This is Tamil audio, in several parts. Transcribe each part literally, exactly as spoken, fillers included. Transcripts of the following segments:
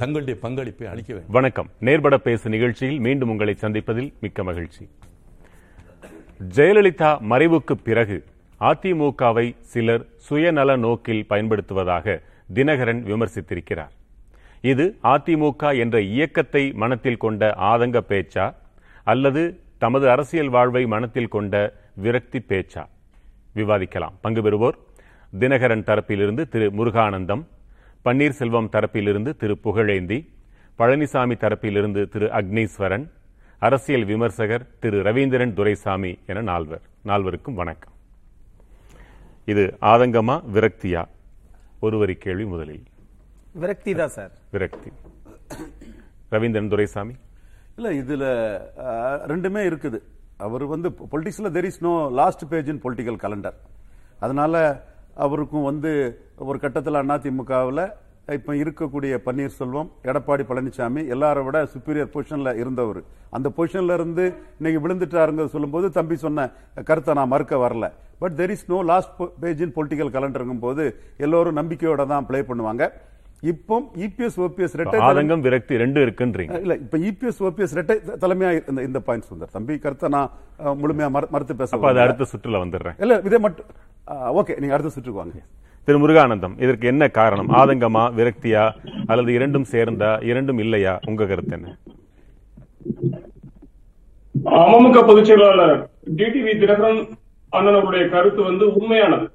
தங்களுடைய பங்களிப்பை அளிக்க வேண்டும். வணக்கம். நேர்பட பேசு நிகழ்ச்சியில் மீண்டும் உங்களை சந்திப்பதில் மிக்க மகிழ்ச்சி. ஜெயலலிதா மறைவுக்கு பிறகு அதிமுகவை சிலர் சுயநல நோக்கில் பயன்படுத்துவதாக தினகரன் விமர்சித்திருக்கிறார். இது அதிமுக என்ற இயக்கத்தை மனத்தில் கொண்ட ஆதங்க பேச்சா அல்லது தமது அரசியல் வாழ்வை மனத்தில் கொண்ட விரக்தி பேச்சா? விவாதிக்கலாம். பங்கு பெறுவோர் தினகரன் தரப்பிலிருந்து திரு முருகானந்தம், பன்னீர்செல்வம் தரப்பிலிருந்து திரு புகழேந்தி, பழனிசாமி தரப்பிலிருந்து திரு அக்னீஸ்வரன், அரசியல் விமர்சகர் திரு ரவீந்திரன் துரைசாமி என நால்வர். நால்வருக்கும் வணக்கம். இது ஆதங்கமா விரக்தியா? ஒருவரி கேள்வி முதலில். விரக்தி தான் சார். விரக்தி. ரவீந்திரன் துரைசாமி, இல்லை இதில் ரெண்டுமே இருக்குது. அவர் வந்து பொலிட்டிக்ஸில் there is no last page in political calendar. அதனால் அவருக்கும் வந்து ஒரு கட்டத்தில் அதிமுகவில் இப்போ இருக்கக்கூடிய பன்னீர்செல்வம், எடப்பாடி பழனிசாமி எல்லாரை விட சுப்பீரியர் பொசிஷனில் இருந்தவர். அந்த பொசிஷனில் இருந்து இன்னைக்கு விழுந்துட்டாருங்கிறது சொல்லும்போது தம்பி சொன்ன கருத்தை நான் மறுக்க வரல. But there is no last page in political கலண்டருங்கும் போது எல்லோரும் நம்பிக்கையோட தான் பிளே பண்ணுவாங்க. இப்போ இபிஎஸ் ஓபிஎஸ் ரெட்டை விரக்தி ரெண்டு இருக்குன்றீங்க. இல்ல இப்போ இபிஎஸ் ஓபிஎஸ் ரெட்டை தலைமையா இந்த பாயிண்ட் சுந்தர் தம்பி கருத்தை நான் முழுமையா மறுத்து பேச அடுத்த சுற்றுல வந்துடுறேன். இல்ல இதே மட்டும் ஓகே, நீங்க அடுத்த சுற்றுக்கு வாங்க. திரு முருகானந்தம், இதற்கு என்ன காரணம்? ஆதங்கமா விரக்தியா அல்லது இரண்டும் சேர்ந்தா, இரண்டும் இல்லையா? உங்க கருத்து என்ன? அமமுக பொதுச் செயலாளர் டிடிவி தினகரன் அண்ணன் அவருடைய கருத்து வந்து உண்மையானது.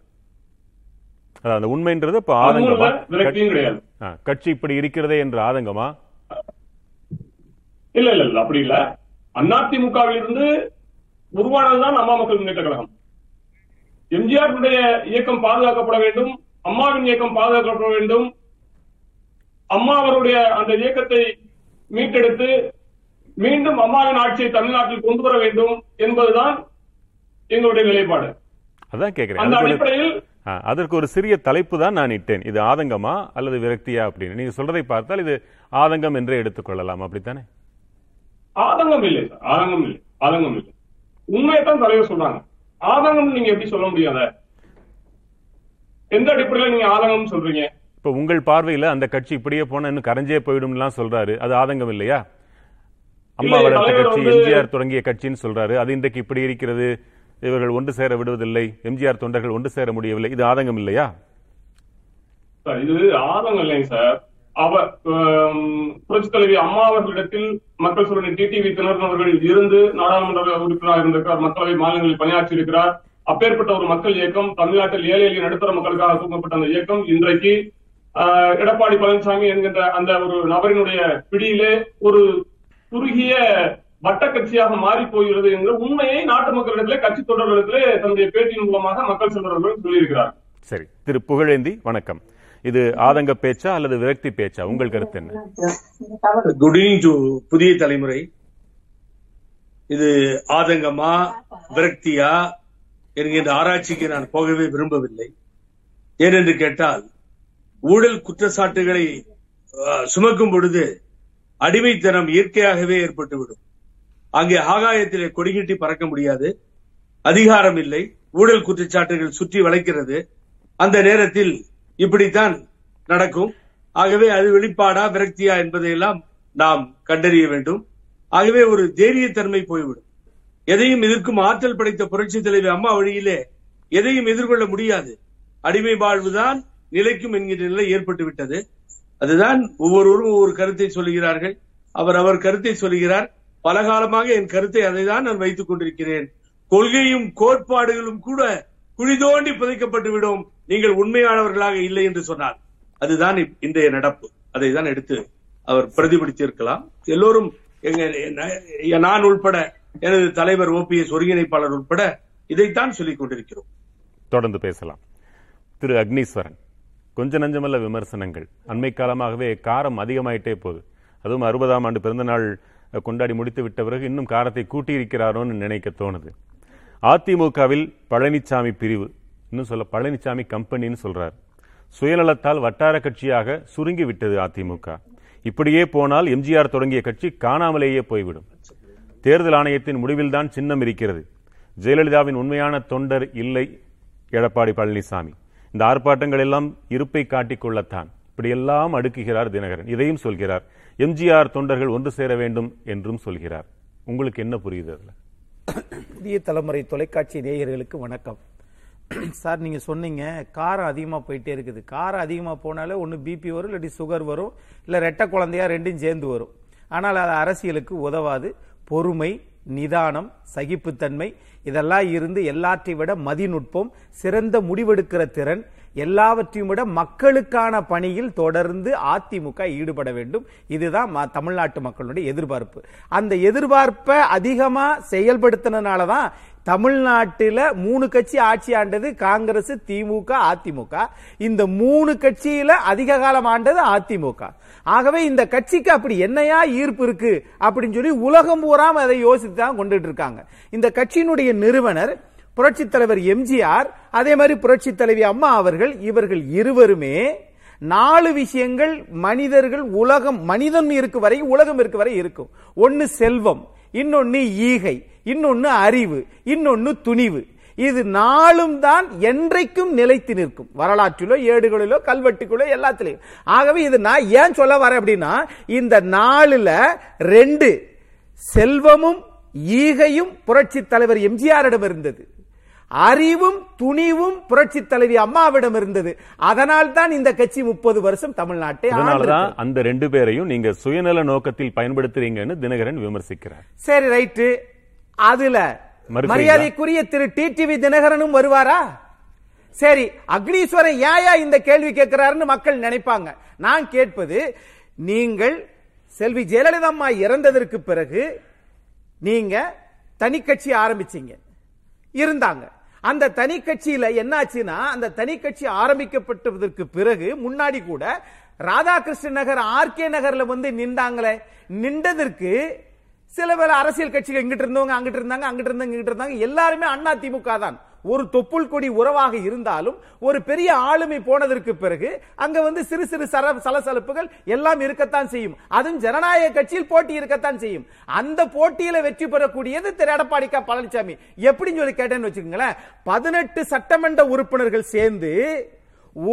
அதாவது உண்மைன்றது இப்ப ஆதங்கமா கிடையாது, கட்சி இப்படி இருக்கிறதே என்ற ஆதங்கமா? இல்ல இல்ல இல்ல அப்படி இல்ல. அதிமுகவில் இருந்து உருவானதுதான் அம்மா மக்கள் முன்னேற்ற கழகம். எம்ஜிஆர் இயக்கம் பாதுகாக்கப்பட வேண்டும், அம்மாவின் இயக்கம் பாதுகாக்கப்பட வேண்டும், அம்மா அவருடைய அந்த இயக்கத்தை மீட்டெடுத்து மீண்டும் அம்மாவின் ஆட்சியை தமிழ்நாட்டில் கொண்டு வர வேண்டும் என்பதுதான் எங்களுடைய நிலைப்பாடு. அதான் கேட்கிறேன். அந்த அடிப்படையில் அதற்கு ஒரு சிறிய தலைப்பு தான் நான் இட்டேன். இது ஆதங்கமா அல்லது விரக்தியா அப்படின்னு நீங்க சொல்றதை பார்த்தால் இது ஆதங்கம் என்றே எடுத்துக்கொள்ளலாம், அப்படித்தானே? ஆதங்கம் இல்லை, ஆதங்கம் இல்லை, ஆதங்கம் இல்லை. உண்மையத்தான் தலைவர் சொல்றாங்க. ஆதங்கம் நீங்க எப்படி சொல்ல முடியாத எந்த அடிப்படையில் நீங்க ஆதங்கம் சொல்றீங்க? இப்ப உங்கள் பார்வையில அந்த கட்சி இப்படியே போனா இன்னும் கரைஞ்சே போயிடும் எல்லாம் சொல்றாரு, அது ஆதங்கம் இல்லையா? அம்மா வளர்த்த கட்சி, எம்ஜிஆர் தொடங்கிய கட்சின்னு சொல்றாரு, அது இன்றைக்கு இப்படி இருக்கிறது, இவர்கள் ஒன்று சேர விடுவதில்லை, எம்ஜிஆர் தொண்டர்கள் ஒன்று சேர முடியவில்லை, இது ஆதங்கம் இல்லையா? இது ஆதங்கம் இல்லைங்க சார். அவர் புரட்சி தலைவி அம்மா அவர்களிடத்தில் மக்கள் சுரணி டிடிவி திணறினவர்கள் இருந்து நாடாளுமன்ற உறுப்பினராக இருந்திருக்கிறார், மக்களவை மாநிலங்களில் பணியாற்றி இருக்கிறார். அப்பேற்பட்ட ஒரு மக்கள் இயக்கம் தமிழ்நாட்டில் ஏழை எளிய நடுத்தர மக்களுக்காக தூக்கப்பட்ட அந்த இயக்கம் இன்றைக்கு எடப்பாடி பழனிசாமி என்கின்ற அந்த ஒரு நபரினுடைய பிடியிலே ஒரு குறுகிய வட்ட கட்சியாக மாறி போகிறது என்ற உண்மையை நாட்டு மக்களிடத்திலே, கட்சி தொண்டர்களிடத்திலே தன்னுடைய பேட்டியின் மூலமாக மக்கள் சொல்றவர்கள் சொல்லியிருக்கிறார். சரி, திரு புகழேந்தி வணக்கம். இது ஆதங்க பேச்சா அல்லது விரக்தி பேச்சா? உங்கள் கருத்து என்ன? குட் ஈவினிங் டு புதிய தலைமுறை. இது ஆதங்கமா விரக்தியா என்கின்ற ஆராய்ச்சிக்கு நான் போகவே விரும்பவில்லை. ஏனென்று கேட்டால் ஊழல் குற்றச்சாட்டுகளை சுமக்கும் பொழுது அடிமைத்தனம் இயற்கையாகவே ஏற்பட்டுவிடும். அங்கே ஆகாயத்திலே கொடிகிட்டி பறக்க முடியாது, அதிகாரம் இல்லை, ஊழல் குற்றச்சாட்டுகள் சுற்றி வளைக்கிறது. அந்த நேரத்தில் இப்படித்தான் நடக்கும். ஆகவே அது வெளிப்பாடா விரக்தியா என்பதையெல்லாம் நாம் கண்டறிய வேண்டும். ஆகவே ஒரு தைரியத்தன்மை போய்விடும். எதையும் எதிர்க்கும் ஆற்றல் படைத்த புரட்சி தலைவி அம்மா வழியிலே எதையும் எதிர்கொள்ள முடியாது, அடிமை வாழ்வுதான் நிலைக்கும் என்கிற நிலை ஏற்பட்டு விட்டது. அதுதான் ஒவ்வொருவரும் ஒவ்வொரு கருத்தை சொல்லுகிறார்கள், அவர் அவர் கருத்தை சொல்லுகிறார். பல காலமாக என் கருத்தை அதை தான் நான் வைத்துக் கொண்டிருக்கிறேன். கொள்கையும் கோட்பாடுகளும் கூட குழி தோண்டி புதைக்கப்பட்டு விடும் நீங்கள் உண்மையானவர்களாக இல்லை என்று சொன்னார். அதுதான் இன்றைய நடப்பு. அதை தான் எடுத்து அவர் பிரதிபலித்திருக்கலாம். எல்லோரும், நான் உள்பட, எனது தலைவர் ஓபிஎஸ் ஒருங்கிணைப்பாளர் உட்பட இதைத்தான் சொல்லிக் கொண்டிருக்கிறோம். தொடர்ந்து பேசலாம். திரு அக்னீஸ்வரன், கொஞ்ச நஞ்சமல்ல விமர்சனங்கள். அண்மை காலமாகவே காரம் அதிகமாயிட்டே போகுது. அதுவும் அறுபதாம் ஆண்டு பிறந்த நாள் கொண்டாடி முடித்து விட்ட பிறகு இன்னும் காரத்தை கூட்டியிருக்கிறாரோன்னு நினைக்க தோணுது. அதிமுகவில் பழனிசாமி பிரிவு, இன்னும் சொல்ல பழனிசாமி கம்பெனின்னு சொல்றார், சுயநலத்தால் வட்டார கட்சியாக சுருங்கி விட்டது அதிமுக. இப்படியே போனால் எம்ஜிஆர் தொடங்கிய கட்சி காணாமலேயே போய்விடும். தேர்தல் ஆணையத்தின் முடிவில் தான் சின்னம் இருக்கிறது. ஜெயலலிதாவின் உண்மையான தொண்டர் இல்லை எடப்பாடி பழனிசாமி. இந்த ஆர்ப்பாட்டங்கள் எல்லாம் இருப்பை காட்டிக்கொள்ளத்தான் இப்படியெல்லாம் அடுக்குகிறார் தினகரன். இதையும் சொல்கிறார், எம்ஜிஆர் தொண்டர்கள் ஒன்று சேர வேண்டும் என்றும் சொல்கிறார். உங்களுக்கு என்ன புரியுது? புதிய தலைமுறை தொலைக்காட்சி நேயர்களுக்கு வணக்கம். சார், நீங்கள் சொன்னீங்க காரம் அதிகமாக போயிட்டே இருக்குது. காரம் அதிகமாக போனாலே ஒன்று பிபி வரும், இல்லாட்டி சுகர் வரும், இல்லை ரெட்டை குழந்தையா ரெண்டும் சேர்ந்து வரும். ஆனால் அது அரசியலுக்கு உதவாது. பொறுமை, நிதானம், சகிப்புத்தன்மை இதெல்லாம் இருந்து எல்லாற்றை விட மதிநுட்பம், சிறந்த முடிவெடுக்கிற திறன், எல்லாவற்றையும் விட மக்களுக்கான பணியில் தொடர்ந்து அதிமுக ஈடுபட வேண்டும். இதுதான் தமிழ்நாட்டு மக்களுடைய எதிர்பார்ப்பு. அந்த எதிர்பார்ப்பை அதிகமா செயல்படுத்தினால தான் தமிழ்நாட்டில் மூணு கட்சி ஆட்சி ஆண்டது. காங்கிரஸ், திமுக, அதிமுக. இந்த மூணு கட்சியில அதிக காலம் ஆண்டது அதிமுக. ஆகவே இந்த கட்சிக்கு அப்படி என்னையா ஈர்ப்பு இருக்கு அப்படின்னு சொல்லி உலகம் பூராம அதை யோசித்து தான் கொண்டுட்டு இருக்காங்க. இந்த கட்சியினுடைய நிறுவனர் புரட்சி தலைவர் எம்ஜிஆர், அதே மாதிரி புரட்சி தலைவி அம்மா அவர்கள், இவர்கள் இருவருமே நாலு விஷயங்கள் மனிதர்கள் உலகம் மனிதன் இருக்கு வரை உலகம் இருக்கு வரை இருக்கும். ஒன்னு செல்வம், இன்னொன்னு ஈகை, இன்னொன்னு அறிவு, இன்னொன்னு துணிவு. இது நாளும் தான் என்றைக்கும் நிலைத்து நிற்கும், வரலாற்றிலோ ஏடுகளிலோ கல்வெட்டுகளோ எல்லாத்திலையும். ஆகவே இது நான் ஏன் சொல்ல வரேன் அப்படின்னா, இந்த நாலுல ரெண்டு செல்வமும் ஈகையும் புரட்சி தலைவர் எம்ஜிஆரிடம் இருந்தது, அறிவும் துணிவும் புரட்சி தலைவி அம்மாவிடம் இருந்தது. அதனால் தான் இந்த கட்சி முப்பது வருஷம் தமிழ்நாட்டை ஆளுகிறது. அந்த ரெண்டு பேரையும் நீங்க சுயநல நோக்கத்தில் பயன்படுத்துறீங்கன்னு தினகரன் விமர்சிக்கிறார். சரி, ரைட்டு. அதுல மரியாதைக்குரிய திரு டிடிவி தினகரனும் வருவாரா? சரி, அக்னீஸ்வரன் ஏயா இந்த கேள்வி கேட்கிறாருன்னு மக்கள் நினைப்பாங்க. நான் கேட்பது, நீங்கள் செல்வி ஜெயலலிதா அம்மா இறந்ததற்கு பிறகு நீங்க தனி கட்சி ஆரம்பிச்சீங்க, இருந்தாங்க. அந்த தனி கட்சியில என்னாச்சுன்னா, அந்த தனி கட்சி ஆரம்பிக்கப்பட்டதற்கு பிறகு முன்னாடி கூட ராதாகிருஷ்ணன் நகர், ஆர்கே நகர்ல வந்து நின்றாங்களே, நின்றதற்கு சில பேர் அரசியல் கட்சிகள் இங்கிட்டு இருந்தவங்க அங்கிட்டு இருந்தாங்க, அங்கிட்டு இருந்தவங்க இங்கிட்டு இருந்தாங்க, எல்லாருமே அண்ணா திமுக தான். ஒரு தொப்புள் கொடி உறவாக இருந்தாலும் ஒரு பெரிய ஆளுமை போனதற்கு பிறகு அங்க வந்து சிறு சிறு சலசலப்புகள் எல்லாம் இருக்கத்தான் செய்யும். அதுவும் ஜனநாயக கட்சியில் போட்டி இருக்கத்தான் செய்யும். அந்த போட்டியில வெற்றி பெறக்கூடியது திரு எடப்பாடி கே பழனிசாமி. எப்படின்னு சொல்லி கேட்டேன்னு வச்சுக்கோங்களேன், பதினெட்டு சட்டமன்ற உறுப்பினர்கள் சேர்ந்து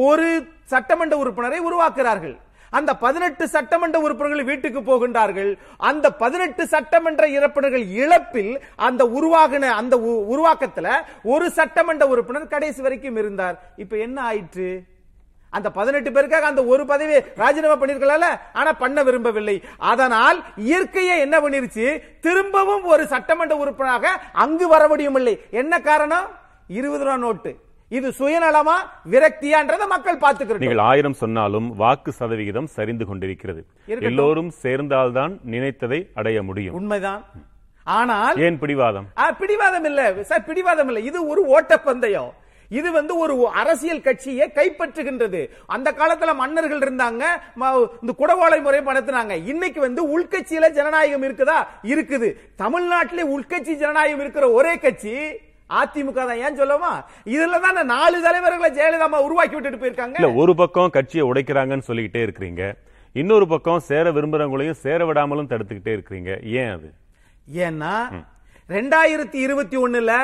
ஒரு சட்டமன்ற உறுப்பினரை உருவாக்குறார்கள். அந்த பதினெட்டு சட்டமன்ற உறுப்பினர்கள் வீட்டுக்கு போகின்றார்கள். அந்த பதினெட்டு சட்டமன்ற உறுப்பினர்கள் இழப்பில் அந்த உருவாகின அந்த உருவாக்கத்தில் ஒரு சட்டமன்ற உறுப்பினர் கடைசி வரைக்கும் இருந்தார். இப்ப என்ன ஆயிற்று? அந்த பதினெட்டு பேருக்காக அந்த ஒரு பதவி ராஜினாமா பண்ணிருக்கலாம்ல, ஆனா பண்ண விரும்பவில்லை. அதனால் இயற்கையை என்ன பண்ணிருச்சு, திரும்பவும் ஒரு சட்டமன்ற உறுப்பினராக அங்கு வர முடியவில்லை. என்ன காரணம்? இருபது ரூபா நோட்டு. இது சுயநலமா விரக்தியான்றத மக்கள் பார்த்துக்கிறது. நீங்கள் ஆயிரம் சொன்னாலும் வாக்கு சதவிகிதம் சரிந்து கொண்டிருக்கிறது. எல்லோரும் சேர்ந்தால்தான் நினைத்ததை அடைய முடியும். உண்மைதான். ஆனால் ஏன் பிடிவாதம்? பிடிவாதம் இல்ல சார், பிடிவாதம் இல்ல. இது ஒரு ஓட்டப்பந்தயம். இது வந்து ஒரு அரசியல் கட்சியை கைப்பற்றுகின்றது. அந்த காலத்துல மன்னர்கள் இருந்தாங்க, இந்த குடவோலை முறை நடத்தினாங்க. இன்னைக்கு வந்து உள்கட்சியில ஜனநாயகம் இருக்குதா? இருக்குது. தமிழ்நாட்டிலே உள்கட்சி ஜனநாயகம் இருக்கிற ஒரே கட்சி அதிமுக தான். ஏன் சொல்லமா, இதுல தான் நாலு தலைவர்களை ஜெயலலிதா உருவாக்கி விட்டுட்டு போயிருக்காங்க. ஒரு பக்கம் கட்சியை உடைக்கிறாங்கன்னு சொல்லிக்கிட்டே இருக்கிறீங்க, இன்னொரு பக்கம் சேர விரும்புறவங்களையும் சேர விடாமலும் தடுத்துக்கிட்டே இருக்கிறீங்க. ஏன் அது? ஏன்னா ரெண்டாயிரத்தி இருபத்தி ஒண்ணுல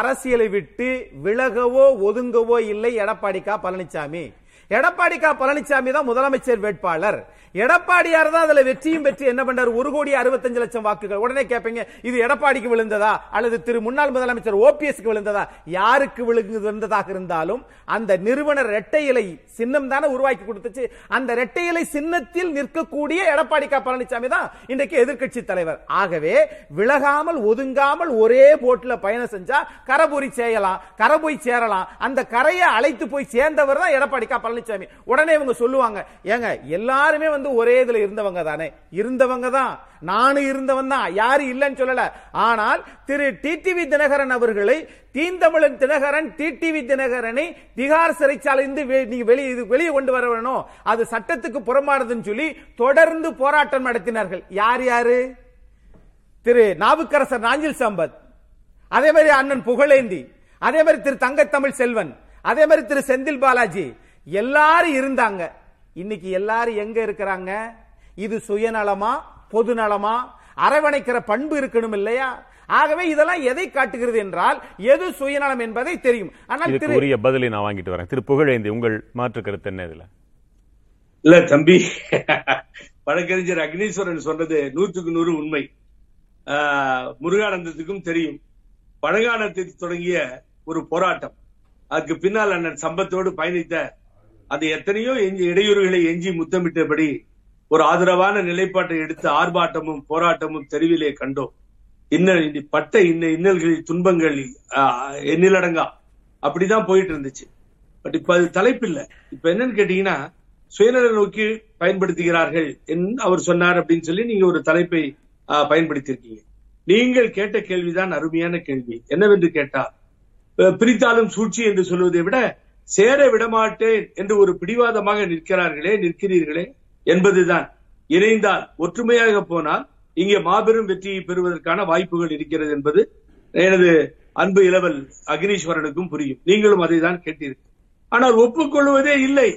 அரசியலை விட்டு விலகவோ ஒதுங்கவோ இல்லை எடப்பாடி கே பழனிசாமி. எடப்பாடி கே பழனிசாமி தான் முதலமைச்சர் வேட்பாளர். எடப்பாடியார் தான் அதுல வெற்றியும் பெற்று என்ன பண்றாரு, ஒரு கோடி அறுபத்தஞ்சு லட்சம் வாக்குகள். உடனே கேட்பீங்க, இது எடப்பாடிக்கு விழுந்ததா அல்லது திரு முன்னாள் முதலமைச்சர் ஓபிஎஸ்க்கு விழுந்ததா? யாருக்கு விழுந்ததாக இருந்தாலும் அந்த நிறுவனர் இரட்டை இலை சின்னம் தானே உருவாக்கி கொடுத்துச்சு. அந்த இரட்டை இலை சின்னத்தில் நிற்கக்கூடிய எடப்பாடி கே பழனிசாமி தான் இன்றைக்கு எதிர்கட்சி தலைவர். ஆகவே விலகாமல் ஒதுங்காமல் ஒரே போட்ல பயணம் செஞ்சா கரபூரி சேரலாம், கரபோய் சேரலாம். அந்த கரையை அழைத்து போய் சேர்ந்தவர் தான் எடப்பாடி கே பழனிசாமி. உடனே இவங்க சொல்லுவாங்க, ஏங்க எல்லாருமே வந்து ஒரே இதுல இருந்தவங்க தானே. இருந்தவங்க தான், நானும் இருந்தவன் தான், யாரு இல்லைன்னு சொல்லல. ஆனால் திரு டிடிவி தினகரன் அவர்களை, தீந்தமிழன் தினகரன் டிடிவி தினகரனை திகார் சிறைச்சாலையிலிருந்து வெளியே கொண்டு வர வேணும், அது சட்டத்துக்கு புறம்பானதுன்னு சொல்லி தொடர்ந்து போராட்டம் நடத்தினார்கள். யார் யாரு? திரு நாபு கரசன், நாஞ்சில் சம்பத், அதே மாதிரி அண்ணன் புகழேந்தி, அதே மாதிரி திரு தங்கத்தமிழ் செல்வன், அதே மாதிரி திரு செந்தில் பாலாஜி, எல்லாரும் இருந்தாங்க. இன்னைக்கு எல்லாரும் எங்க இருக்கிறாங்க? இது சுயநலமா பொதுநலமா? அரவணைக்கிற பண்பு இருக்கணும் இல்லையா? ஆகவே இதெல்லாம் எதை காட்டுகிறது என்றால் எது சுயநலம் என்பதை தெரியும். ஆனால் திருரிய பதிலை நான் வாங்கிட்டு வரேன். திரு புகழேந்தி, உங்கள் மாற்று கருத்து என்ன இதுல? இல்ல தம்பி, வழக்கறிஞர் அக்னீஸ்வரன் சொன்னது நூற்றுக்கு நூறு உண்மை. முருகானந்தத்துக்கும் தெரியும் பழங்காலத்தில் தொடங்கிய ஒரு போராட்டம், அதுக்கு பின்னால் அண்ணன் சம்பத்தோடு பயணித்த அது எத்தனையோ இடையூறுகளை எஞ்சி முத்தமிட்டபடி ஒரு ஆதரவான நிலைப்பாட்டை எடுத்து ஆர்ப்பாட்டமும் போராட்டமும் தெருவிலே கண்டோம். இன்ன பட்ட இன்ன இன்னல்கள் துன்பங்கள் எண்ணிலடங்கா அப்படிதான் போயிட்டு இருந்துச்சு. பட் இப்ப அது தலைப்பு இல்லை. இப்ப என்னன்னு கேட்டீங்கன்னா சுயநல நோக்கி பயன்படுத்துகிறார்கள் என்று அவர் சொன்னார் அப்படின்னு சொல்லி நீங்க ஒரு தலைப்பை பயன்படுத்தி இருக்கீங்க. நீங்கள் கேட்ட கேள்விதான் அருமையான கேள்வி. என்னவென்று கேட்டால், பிரித்தாலும் சூழ்ச்சி என்று சொல்வதை விட சேர விடமாட்டேன் என்று ஒரு பிடிவாதமாக நிற்கிறார்களே நிற்கிறீர்களே என்பதுதான். இணைந்தால் ஒற்றுமையாக போனால் இங்கே மாபெரும் வெற்றியை பெறுவதற்கான வாய்ப்புகள் இருக்கிறது என்பது எனது அன்பு இளவல் அக்னீஸ்வரனுக்கும் புரியும். நீங்களும் அதை தான் கேட்டீர்கள். ஆனால் ஒப்புக்கொள்வதே இல்லை.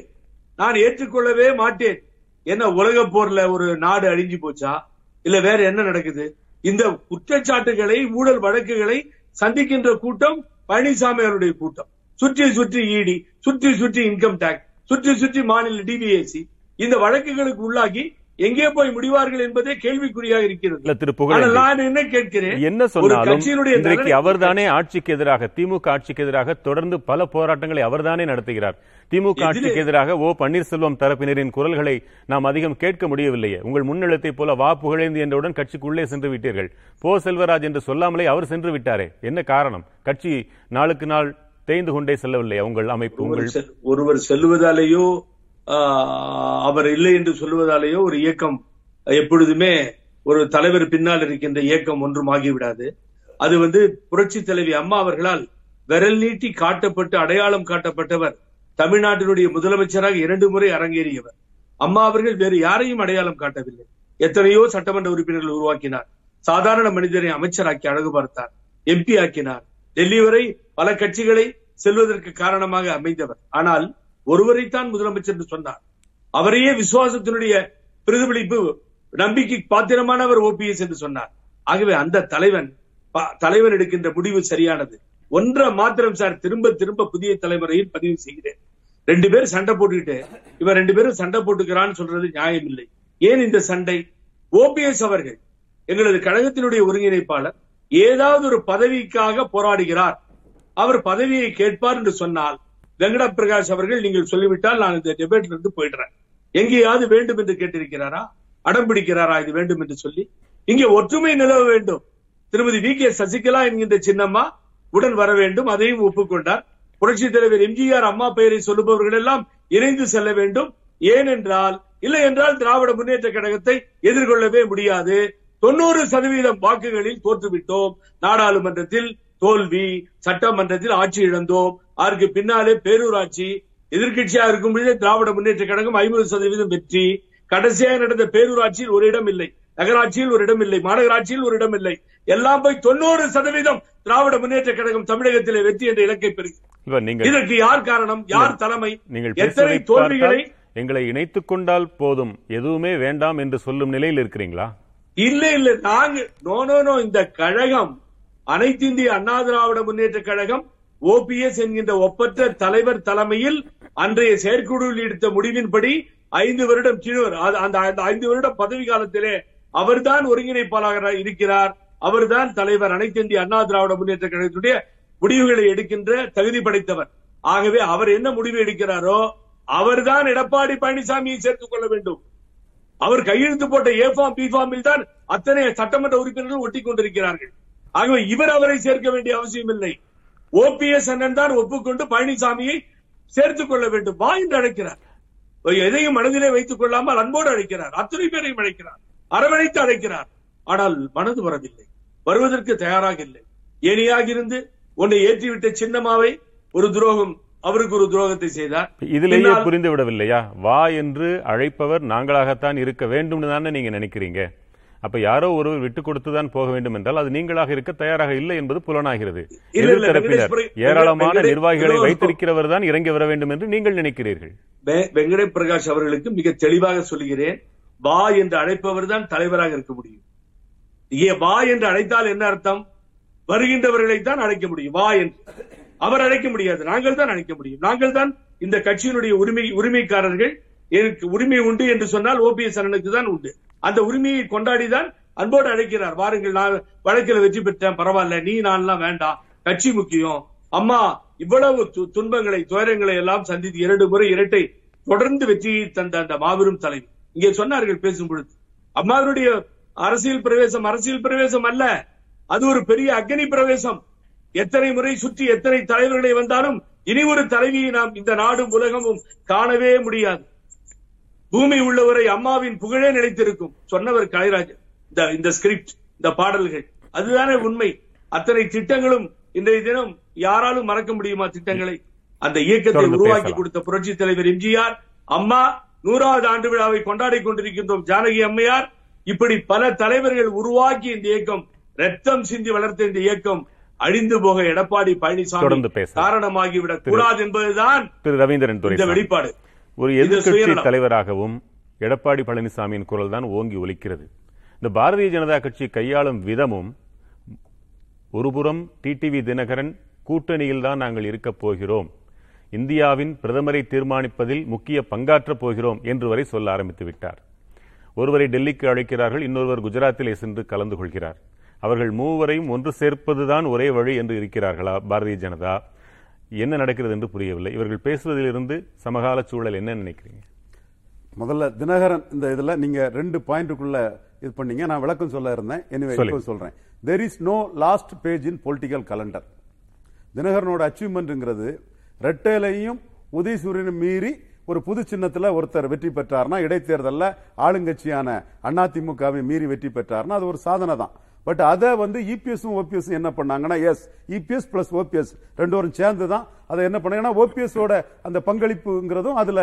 நான் ஏற்றுக்கொள்ளவே மாட்டேன். என்ன உலக போர்ல ஒரு நாடு அழிஞ்சு போச்சா? இல்ல வேற என்ன நடக்குது? இந்த குற்றச்சாட்டுகளை ஊழல் வழக்குகளை சந்திக்கின்ற கூட்டம் பழனிசாமி அவருடைய கூட்டம். சுற்றி சுற்றி இடி, சுற்றி சுற்றி இன்கம் டாக்ஸ், சுற்றி சுற்றி மாநில டிபிஎஸ்சி, இந்த வழக்குகளுக்கு உள்ளாகி எங்கே போய் முடிவார்கள் என்பதே கேள்விக்குறியாக இருக்கிறது. அவர்தானே ஆட்சிக்கு எதிராக, திமுக ஆட்சிக்கு எதிராக தொடர்ந்து பல போராட்டங்களை அவர்தானே நடத்துகிறார். திமுக ஆட்சிக்கு எதிராக ஓ பன்னீர்செல்வம் தரப்பினரின் குரல்களை நாம் அதிகம் கேட்க முடியவில்லையே. உங்கள் முன்னெழுத்தை போல வா புகழேந்தி என்றவுடன் கட்சிக்குள்ளே சென்று விட்டீர்கள். போ செல்வராஜ் என்று சொல்லாமலே அவர் சென்று விட்டாரே, என்ன காரணம்? கட்சி நாளுக்கு நாள் தேய்ந்து கொண்டே செல்லவில்லையா உங்கள் அமைப்பு? ஒருவர் செல்வதாலேயோ அவர் இல்லை என்று சொல்லுவதாலேயோ ஒரு இயக்கம் எப்பொழுதுமே ஒரு தலைவர் பின்னால் இருக்கின்ற இயக்கம் ஒன்றும் ஆகிவிடாது. அது வந்து புரட்சி தலைவி அம்மா அவர்களால் விரல் நீட்டி காட்டப்பட்டு அடையாளம் காட்டப்பட்டவர், தமிழ்நாட்டினுடைய முதலமைச்சராக இரண்டு முறை அரங்கேறியவர் அம்மா அவர்கள். வேறு யாரையும் அடையாளம் காட்டவில்லை. எத்தனையோ சட்டமன்ற உறுப்பினர்கள் உருவாக்கினார், சாதாரண மனிதரை அமைச்சராக்கி அழகு பார்த்தார், எம்பி ஆக்கினார், டெல்லி வரை பல கட்சிகளை செல்வதற்கு காரணமாக அமைந்தவர். ஆனால் ஒருவரைத்தான் முதலமைச்சர் என்று சொன்னார். அவரையே விசுவாசத்தினுடைய பிரதிபலிப்பு, நம்பிக்கை பாத்திரமானவர் ஓபிஎஸ் என்று சொன்னார். ஆகவே அந்த தலைவன் தலைவர் எடுக்கின்ற முடிவு சரியானது. ஒன்றை மாத்திரம் சார், திரும்ப திரும்ப புதிய தலைவரையும் பதிவு செய்கிறேன். ரெண்டு பேரும் சண்டை போட்டுக்கிட்டு இவர் ரெண்டு பேரும் சண்டை போட்டுக்கிறான்னு சொல்றது நியாயம் இல்லை. ஏன் இந்த சண்டை? ஓபிஎஸ் அவர்கள் எங்களது கழகத்தினுடைய ஒருங்கிணைப்பாளர் ஏதாவது ஒரு பதவிக்காக போராடுகிறார். அவர் பதவியை கேட்பார் என்று சொன்னால் வெங்கடேஷ் பிரகாஷ் அவர்கள் நீங்கள் சொல்லிவிட்டால் நான் இந்த டிபேட்ல இருந்து போயிடுறேன். எங்கேயாவது வேண்டும் என்று கேட்டிருக்கிறாரா? அடம் பிடிக்கிறாரா இது வேண்டும் என்று சொல்லி? இங்கே ஒற்றுமை நிலவ வேண்டும். திருமதி வி கே சசிகலா என்கின்ற சின்னம்மா உடன் வர வேண்டும், அதையும் ஒப்புக்கொண்டார். புரட்சி தலைவர் எம்ஜிஆர் அம்மா பெயரை சொல்லுபவர்கள் எல்லாம் இணைந்து செல்ல வேண்டும். ஏனென்றால், இல்லை என்றால் திராவிட முன்னேற்ற கழகத்தை எதிர்கொள்ளவே முடியாது. தொண்ணூறு சதவீதம் வாக்குகளில் தோற்றுவிட்டோம். நாடாளுமன்றத்தில் தோல்வி, சட்டமன்றத்தில் ஆட்சி இழந்தோம். அதற்கு பின்னாலே பேரூராட்சி, எதிர்கட்சியாக இருக்கும் பொழுதே திராவிட முன்னேற்ற கழகம் ஐம்பது சதவீதம் வெற்றி. கடைசியாக நடந்த பேரூராட்சியில் ஒரு இடம் இல்லை, நகராட்சியில் ஒரு இடம் இல்லை, மாநகராட்சியில் ஒரு இடம் இல்லை. எல்லாம் போய் தொண்ணூறு சதவீதம் திராவிட முன்னேற்ற கழகம் தமிழகத்திலே வெற்றி என்ற இலக்கை பெறுகிறது. இதற்கு யார் காரணம்? யார் தலைமை? எத்தனை தோல்விகளை எங்களை இணைத்துக் கொண்டால் போதும், எதுவுமே வேண்டாம் என்று சொல்லும் நிலையில் இருக்கிறீங்களா? இல்ல இல்ல, நாங்கள் நோ நோ நோ இந்த கழகம் அனைத்து இந்திய அண்ணா திராவிட முன்னேற்ற கழகம் ஓபிஎஸ் என்கின்ற ஒப்பற்ற தலைவர் தலைமையில் அன்றைய செயற்குழுவில் எடுத்த முடிவின்படி ஐந்து வருடம் ஐந்து வருடம் பதவி காலத்திலே அவர்தான் ஒருங்கிணைப்பாளராக இருக்கிறார். அவர்தான் தலைவர். அனைத்து இந்திய அண்ணா திராவிட முன்னேற்ற கழகத்துடைய முடிவுகளை எடுக்கின்ற தகுதி படைத்தவர். ஆகவே அவர் என்ன முடிவு எடுக்கிறாரோ அவர்தான் எடப்பாடி பழனிசாமியை சேர்த்துக் கொள்ள வேண்டும். அவர் கையெழுத்து போட்ட ஏ ஃபார்ம் பி ஃபார்மில் தான் அத்தனை சட்டமன்ற உறுப்பினர்கள் ஒட்டி கொண்டிருக்கிறார்கள். ஆகவே இவர் அவரை சேர்க்க வேண்டிய அவசியம் இல்லை. ஓபிஎஸ் அண்ணன் தான் ஒப்புக்கொண்டு பழனிசாமியை சேர்த்துக் கொள்ள வேண்டும் வா என்று அழைக்கிறார். எதையும் மனதிலே வைத்துக் கொள்ளாமல் அன்போடு அழைக்கிறார். அத்துணை பேரையும் அழைக்கிறார், அரவணைத்து அழைக்கிறார். ஆனால் மனது வரவில்லை, வருவதற்கு தயாராக இல்லை. ஏனியாக இருந்து ஒன்றை ஏற்றிவிட்ட சின்னம்மாவை ஒரு துரோகம், அவருக்கு ஒரு துரோகத்தை செய்தார். இதிலேயே புரிந்து விடவில்லையா? வா என்று அழைப்பவர் நாங்களாகத்தான் இருக்க வேண்டும் தானே நீங்க நினைக்கிறீங்க. அப்ப யாரோ ஒருவர் விட்டுக் கொடுத்துதான் போக வேண்டும் என்றால் அது நீங்களாக இருக்க தயாராக இல்லை என்பது புலனாகிறது. எதிர்த்தரப்பினர் ஏராளமான நிர்வாகிகளை வைத்திருக்கிறவர் தான் இறங்கி வர வேண்டும் என்று நீங்கள் நினைக்கிறீர்கள். வெங்கடேஷ் பிரகாஷ் அவர்களுக்கு மிக தெளிவாக சொல்கிறேன், வா என்று அழைப்பவர் தான் தலைவராக இருக்க முடியும். ஏ வா என்று அழைத்தால் என்ன அர்த்தம்? வருகின்றவர்களை தான் அழைக்க முடியும் வா என்று. அவர் அழைக்க முடியாது, நாங்கள் தான் அழைக்க முடியும். நாங்கள் தான் இந்த கட்சியினுடைய உரிமை உரிமைக்காரர்கள். எனக்கு உரிமை உண்டு என்று சொன்னால் ஓபிஎஸ் அண்ணனுக்கு தான் உண்டு. அந்த உரிமையை கொண்டாடிதான் அன்போடு அழைக்கிறார், வாருங்கள் நான் வழக்கில் வெற்றி பெற்றேன் பரவாயில்ல, நீ நான்லாம் வேண்டாம், கட்சி முக்கியம். அம்மா இவ்வளவு துன்பங்களை துயரங்களை எல்லாம் சந்தித்து இரண்டு முறை இரட்டை தொடர்ந்து வெற்றியை தந்த அந்த மாபெரும் தலைவர். இங்கே சொன்னார்கள் பேசும்பொழுது, அம்மாவினுடைய அரசியல் பிரவேசம் அரசியல் பிரவேசம் அல்ல, அது ஒரு பெரிய அக்னி பிரவேசம். எத்தனை முறை சுற்றி எத்தனை தலைவர்களை வந்தாலும் இனி ஒரு தலைவியை நாம் இந்த நாடும் உலகமும் காணவே முடியாது. பூமி உள்ளவரை அம்மாவின் புகழே நிலைத்திருக்கும் சொன்னவர் கலைராஜர். இந்த ஸ்கிரிப்ட், இந்த பாடல்கள், அதுதானே உண்மை. அத்தனை திட்டங்களும் இன்றைய தினம் யாராலும் மறக்க முடியுமா? திட்டங்களை அந்த இயக்கத்தை உருவாக்கி கொடுத்த புரட்சி தலைவர் எம்ஜிஆர். அம்மா நூறாவது ஆண்டு விழாவை கொண்டாடி கொண்டிருக்கின்றோம், ஜானகி அம்மையார். இப்படி பல தலைவர்கள் உருவாக்கி இந்த இயக்கம் ரத்தம் சிந்தி வளர்த்த இந்த இயக்கம் அழிந்து போக எடப்பாடி பழனிசாமி காரணமாகிவிடக் கூடாது என்பதுதான் ரவீந்திரன் துரைசாமி வெளிப்பாடு. ஒரு எதிர்கட்சி தலைவராகவும் எடப்பாடி பழனிசாமியின் குரல் தான் ஓங்கி ஒலிக்கிறது. இந்த பாரதிய ஜனதா கட்சி கையாளும் விதமும், ஒருபுறம் டிடிவி தினகரன் கூட்டணியில் தான் நாங்கள் இருக்கப் போகிறோம், இந்தியாவின் பிரதமரை தீர்மானிப்பதில் முக்கிய பங்காற்றப் போகிறோம் என்று வரை சொல்ல ஆரம்பித்து விட்டார். ஒருவரை டெல்லிக்கு அழைக்கிறார்கள், இன்னொருவர் குஜராத்திலே சென்று கலந்து கொள்கிறார். அவர்கள் மூவரையும் ஒன்று சேர்ப்பதுதான் ஒரே வழி என்று இருக்கிறார்களா? பாரதிய ஜனதா என்ன நடக்கிறது என்று புரியவில்லை. இவர்கள் பேசுவதிலிருந்து சமகால சூழல் என்ன நினைக்கிறீங்க? முதல்ல தினகரன் இந்த இதில் நீங்க ரெண்டு பாயிண்ட்டுக்குள்ள இது பண்ணீங்க, நான் விளக்கம் சொல்ல இருந்தேன், எனவே சொல்றேன். There is no last page in political calendar. தினகரனோட அச்சீவ்மெண்ட்ங்கிறது ரெட்டேலையும் உதயசூரியனும் மீறி ஒரு புது சின்னத்தில் ஒருத்தர் வெற்றி பெற்றார்னா, இடைத்தேர்தலில் ஆளுங்கட்சியான அதிமுகவை மீறி வெற்றி பெற்றார்னா அது ஒரு சாதனை தான். பட் அதை வந்து இபிஎஸும் ஓபிஎஸும் என்ன பண்ணாங்கன்னா, எஸ் இபிஎஸ் பிளஸ் ஓபிஎஸ் ரெண்டு பேரும் சேர்ந்து தான் அதை என்ன பண்ணாங்கன்னா, ஓபிஎஸோட அந்த பங்களிப்புங்கிறதும் அதில்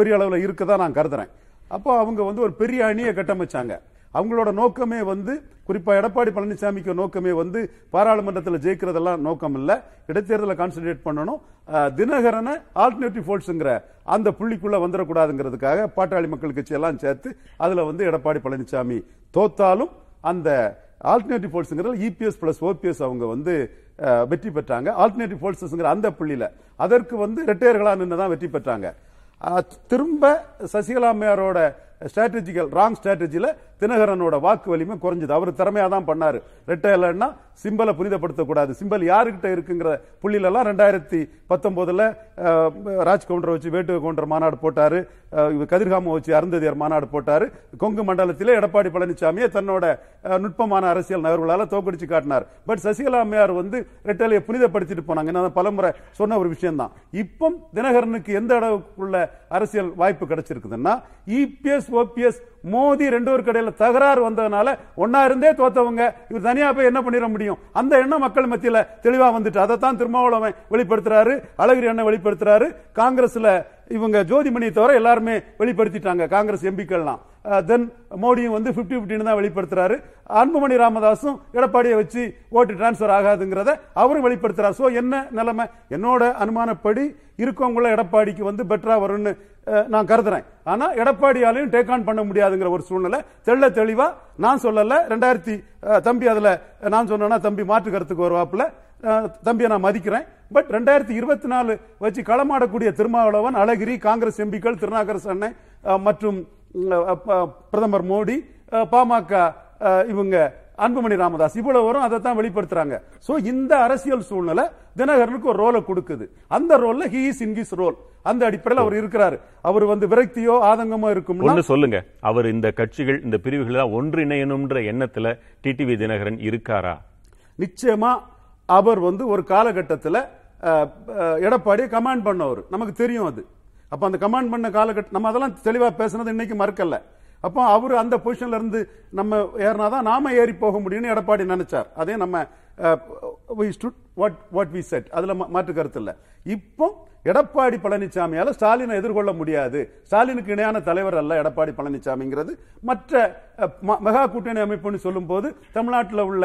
பெரிய அளவில் இருக்கதான் நான் கருதுறேன். அப்போ அவங்க வந்து ஒரு பெரிய அணியை கட்டமைச்சாங்க. அவங்களோட நோக்கமே வந்து, குறிப்பாக எடப்பாடி பழனிசாமிக்கு நோக்கமே வந்து பாராளுமன்றத்தில் ஜெயிக்கிறதெல்லாம் நோக்கம் இல்லை, இடைத்தேர்தலை கான்சன்ட்ரேட் பண்ணணும், தினகரனை ஆல்டர்னேட்டிவ் ஃபோர்ஸ்ங்கிற அந்த புள்ளிக்குள்ளே வந்துடக்கூடாதுங்கிறதுக்காக பாட்டாளி மக்கள் கட்சியெல்லாம் சேர்த்து அதில் வந்து எடப்பாடி பழனிசாமி தோத்தாலும் அந்த ஆல்டர்னேட்டிவ் ஃபோர்ஸ்ங்கிறதுல இபிஎஸ் பிளஸ் ஓபிஎஸ் அவங்க வந்து வெற்றி பெற்றாங்க. ஆல்டர்னேட்டிவ் ஃபோர்ஸஸ்ங்கிற அந்த புள்ளியில் அதற்கு வந்து ரெட்டையர்களாக நின்று தான் வெற்றி பெற்றாங்க. திரும்ப சசிகலா அம்மையாரோட ஸ்ட்ராட்டஜிக்கல் ராங் ஸ்ட்ராட்டஜியில் தினகரனோட வாக்கு வலிமை குறைஞ்சது. அவர் திறமையாக தான் பண்ணார். ரெட்டையலன்னா சிம்பலை புனிதப்படுத்தக்கூடாது, சிம்பல் யாருக்கிட்ட இருக்குங்கிற புள்ளிலெல்லாம் ரெண்டாயிரத்தி பத்தொம்போதில் ராஜ்கவுண்டரை வச்சு வேட்டு கவுண்டர் மாநாடு போட்டார், கதிர்காம வச்சு அருந்ததியார் மாநாடு போட்டார், கொங்கு மண்டலத்தில் எடப்பாடி பழனிசாமியை தன்னோட நுட்பமான அரசியல் நகர்வுகளால் தோக்கடிச்சு காட்டினார். பட் சசிகலா அம்மையார் வந்து ரெட்டையலையை புனிதப்படுத்திட்டு போனாங்க, என்ன பலமுறை சொன்ன ஒரு விஷயம்தான். இப்போ தினகரனுக்கு எந்த அளவுக்குள்ள அரசியல் வாய்ப்பு கிடைச்சிருக்குதுன்னா, இபிஎஸ் ஓபிஎஸ் மோதி ரெண்டு ஒரு கடையில தகராறு வந்ததுனால ஒன்னா இருந்தே தோத்தவங்க இவர் தனியா போய் என்ன பண்ணிட முடியும்? அந்த எண்ணம் மக்கள் மத்தியில தெளிவா வந்துட்டு அதை தான் திருமாவளவன் வெளிப்படுத்துறாரு, அழகிரி அண்ணன் வெளிப்படுத்துறாரு, காங்கிரஸ்ல இவங்க ஜோதிமணி தவிர எல்லாருமே வெளிப்படுத்திட்டாங்க, காங்கிரஸ் எம்பிக்கள்லாம். தென் மோடியும் வந்து பிப்டி பிப்டின்னு தான் வெளிப்படுத்துறாரு, அன்புமணி ராமதாஸும் எடப்பாடியை வச்சு ஓட்டு டிரான்ஸ்பர் ஆகாதுங்கிறத அவரும் வெளிப்படுத்துறாரு. ஸோ என்ன நிலைமை? என்னோட அனுமானப்படி இருக்கவங்கள எடப்பாடிக்கு வந்து பெட்டரா வரும்னு நான் கருதுறேன். ஆனா எடப்பாடியாலையும் டேக் ஆன் பண்ண முடியாதுங்கிற ஒரு சூழ்நிலை தெள்ள தெளிவா. நான் சொல்லல ரெண்டாயிரத்தி தம்பி அதுல நான் சொன்னா தம்பி மாற்று கருத்துக்கு வருவாப்புல, தம்பியை நான் மதிக்கிறேன். பட் ரெண்டாயிரத்தி இருபத்தி நாலு வச்சு களமாடக்கூடிய திருமாவளவன், அழகிரி, காங்கிரஸ் எம்பிக்கள், திருநாக்கரசன் மற்றும் பிரதமர் மோடி, பாமக, இவங்க அன்புமணி ராமதாஸ், இவ்வளவு வரும் அதை தான் வெளிப்படுத்துறாங்க. சோ இந்த அரசியல் சூழ்நிலை தினகரனுக்கு ஒரு ரோலை கொடுக்குது. அந்த ரோல்ல he is in his role, அந்த அடிப்படையில் அவர் இருக்கிறாரு. அவர் வந்து விரக்தியோ ஆதங்கமோ இருக்கும் சொல்லுங்க, அவர் இந்த கட்சிகள் இந்த பிரிவுகள் ஒன்றிணையணும்ன்ற எண்ணத்துல டிடிவி தினகரன் இருக்காரா? நிச்சயமா அவர் வந்து ஒரு காலகட்டத்தில் எடப்பாடியை கமாண்ட் பண்ணவர், நமக்கு தெரியும் அது. அப்போ அந்த கமாண்ட் பண்ண காலகட்டம் நம்ம அதெல்லாம் தெளிவாக பேசுனது இன்னைக்கு மறக்கல. அப்போ அவர் அந்த பொசிஷன்ல இருந்து நம்ம ஏறினா தான் நாம ஏறி போக முடியும்னு எடப்பாடி நினைச்சார். அதே நம்ம we stood what what we said, அதில் மாற்று கருத்து இல்லை. இப்போ எடப்பாடி பழனிசாமியால் ஸ்டாலினை எதிர்கொள்ள முடியாது, ஸ்டாலினுக்கு இணையான தலைவர் அல்ல எடப்பாடி பழனிசாமிங்கிறது. மற்ற மெகா கூட்டணி அமைப்புன்னு சொல்லும் போது தமிழ்நாட்டில் உள்ள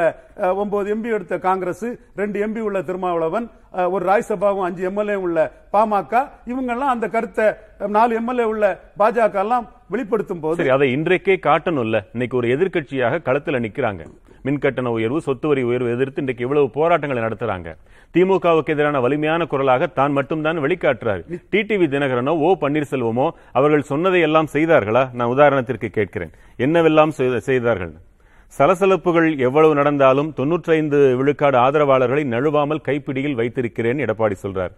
ஒன்பது எம்பி எடுத்த காங்கிரஸ், ரெண்டு எம்பி உள்ள திருமாவளவன், ஒரு ராஜ்யசபாவும் அஞ்சு எம்எல்ஏ உள்ள பாமக, இவங்கெல்லாம் அந்த கருத்தை, நாலு எம்எல்ஏ உள்ள பாஜக எல்லாம் வெளிப்படுத்தும் போது அதை இன்றைக்கே காட்டணும்ல. இன்னைக்கு ஒரு எதிர்க்கட்சியாக களத்தில் நிற்கிறாங்க. மின்கட்டண உயர்வு, சொத்து வரி உயர்வு எதிர்த்து இன்றைக்கு இவ்வளவு போராட்டங்களை நடத்துறாங்க. திமுகவுக்கு எதிரான வலிமையான குரலாக தான் மட்டும்தான் வெளிக்காட்டுறாரு. டிடிவி தினகரனோ ஓ பன்னீர்செல்வமோ அவர்கள் சொன்னதை எல்லாம் செய்தார்களா? நான் உதாரணத்திற்கு கேட்கிறேன், என்னவெல்லாம் செய்தார்கள்? சலசலப்புகள் எவ்வளவு நடந்தாலும் தொன்னூற்றி ஐந்து விழுக்காடு ஆதரவாளர்களை நழுவாமல் கைப்பிடியில் வைத்திருக்கிறேன் எடப்பாடி சொல்றார்.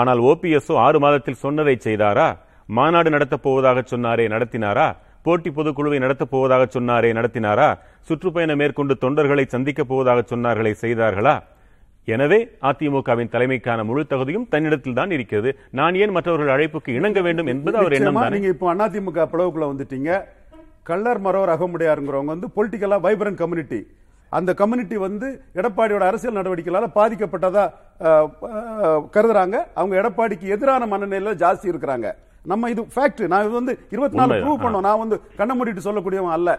ஆனால் ஓபிஎஸ்ஓ ஆறு மாதத்தில் சொன்னதை செய்தாரா? மாநாடு நடத்தப் போவதாக சொன்னாரே, நடத்தினாரா? போட்டி பொதுக்குழுவை நடத்தப் போவதாக சொன்னாரே, நடத்தினாரா? சுற்றுப்பயணம் மேற்கொண்டு தொண்டர்களை சந்திக்கப் போவதாக சொன்னார்களே, செய்தார்களா? எனவே அதிமுகவின் தலைமைக்கான முழு தகுதியும் தன்னிடத்தில் தான் இருக்கிறது. நான் ஏன் மற்றவர்கள் அழைப்புக்கு இணங்க வேண்டும் என்பது அவர் எண்ணம் தான். நீங்க இப்போ அதிமுக பிளவுக்குள்ள வந்துட்டீங்க. கள்ளர் மரோர் அகமுடையாருங்கிறவங்க வந்து பொலிட்டிக்கலா வைப்ரண்ட் கம்யூனிட்டி. அந்த கம்யூனிட்டி வந்து எடப்பாடியோட அரசியல் நடவடிக்கைகளால் பாதிக்கப்பட்டதா கருதுறாங்க. அவங்க எடப்பாடிக்கு எதிரான மனநிலையில ஜாஸ்தி இருக்கிறாங்க. நம்ம இது ஃபேக்ட். நான் இது வந்து இருபத்தி நாலு ப்ரூவ் பண்ணோம். நான் வந்து கண்ண மூடிட்டு சொல்லக்கூடியவன் அல்ல.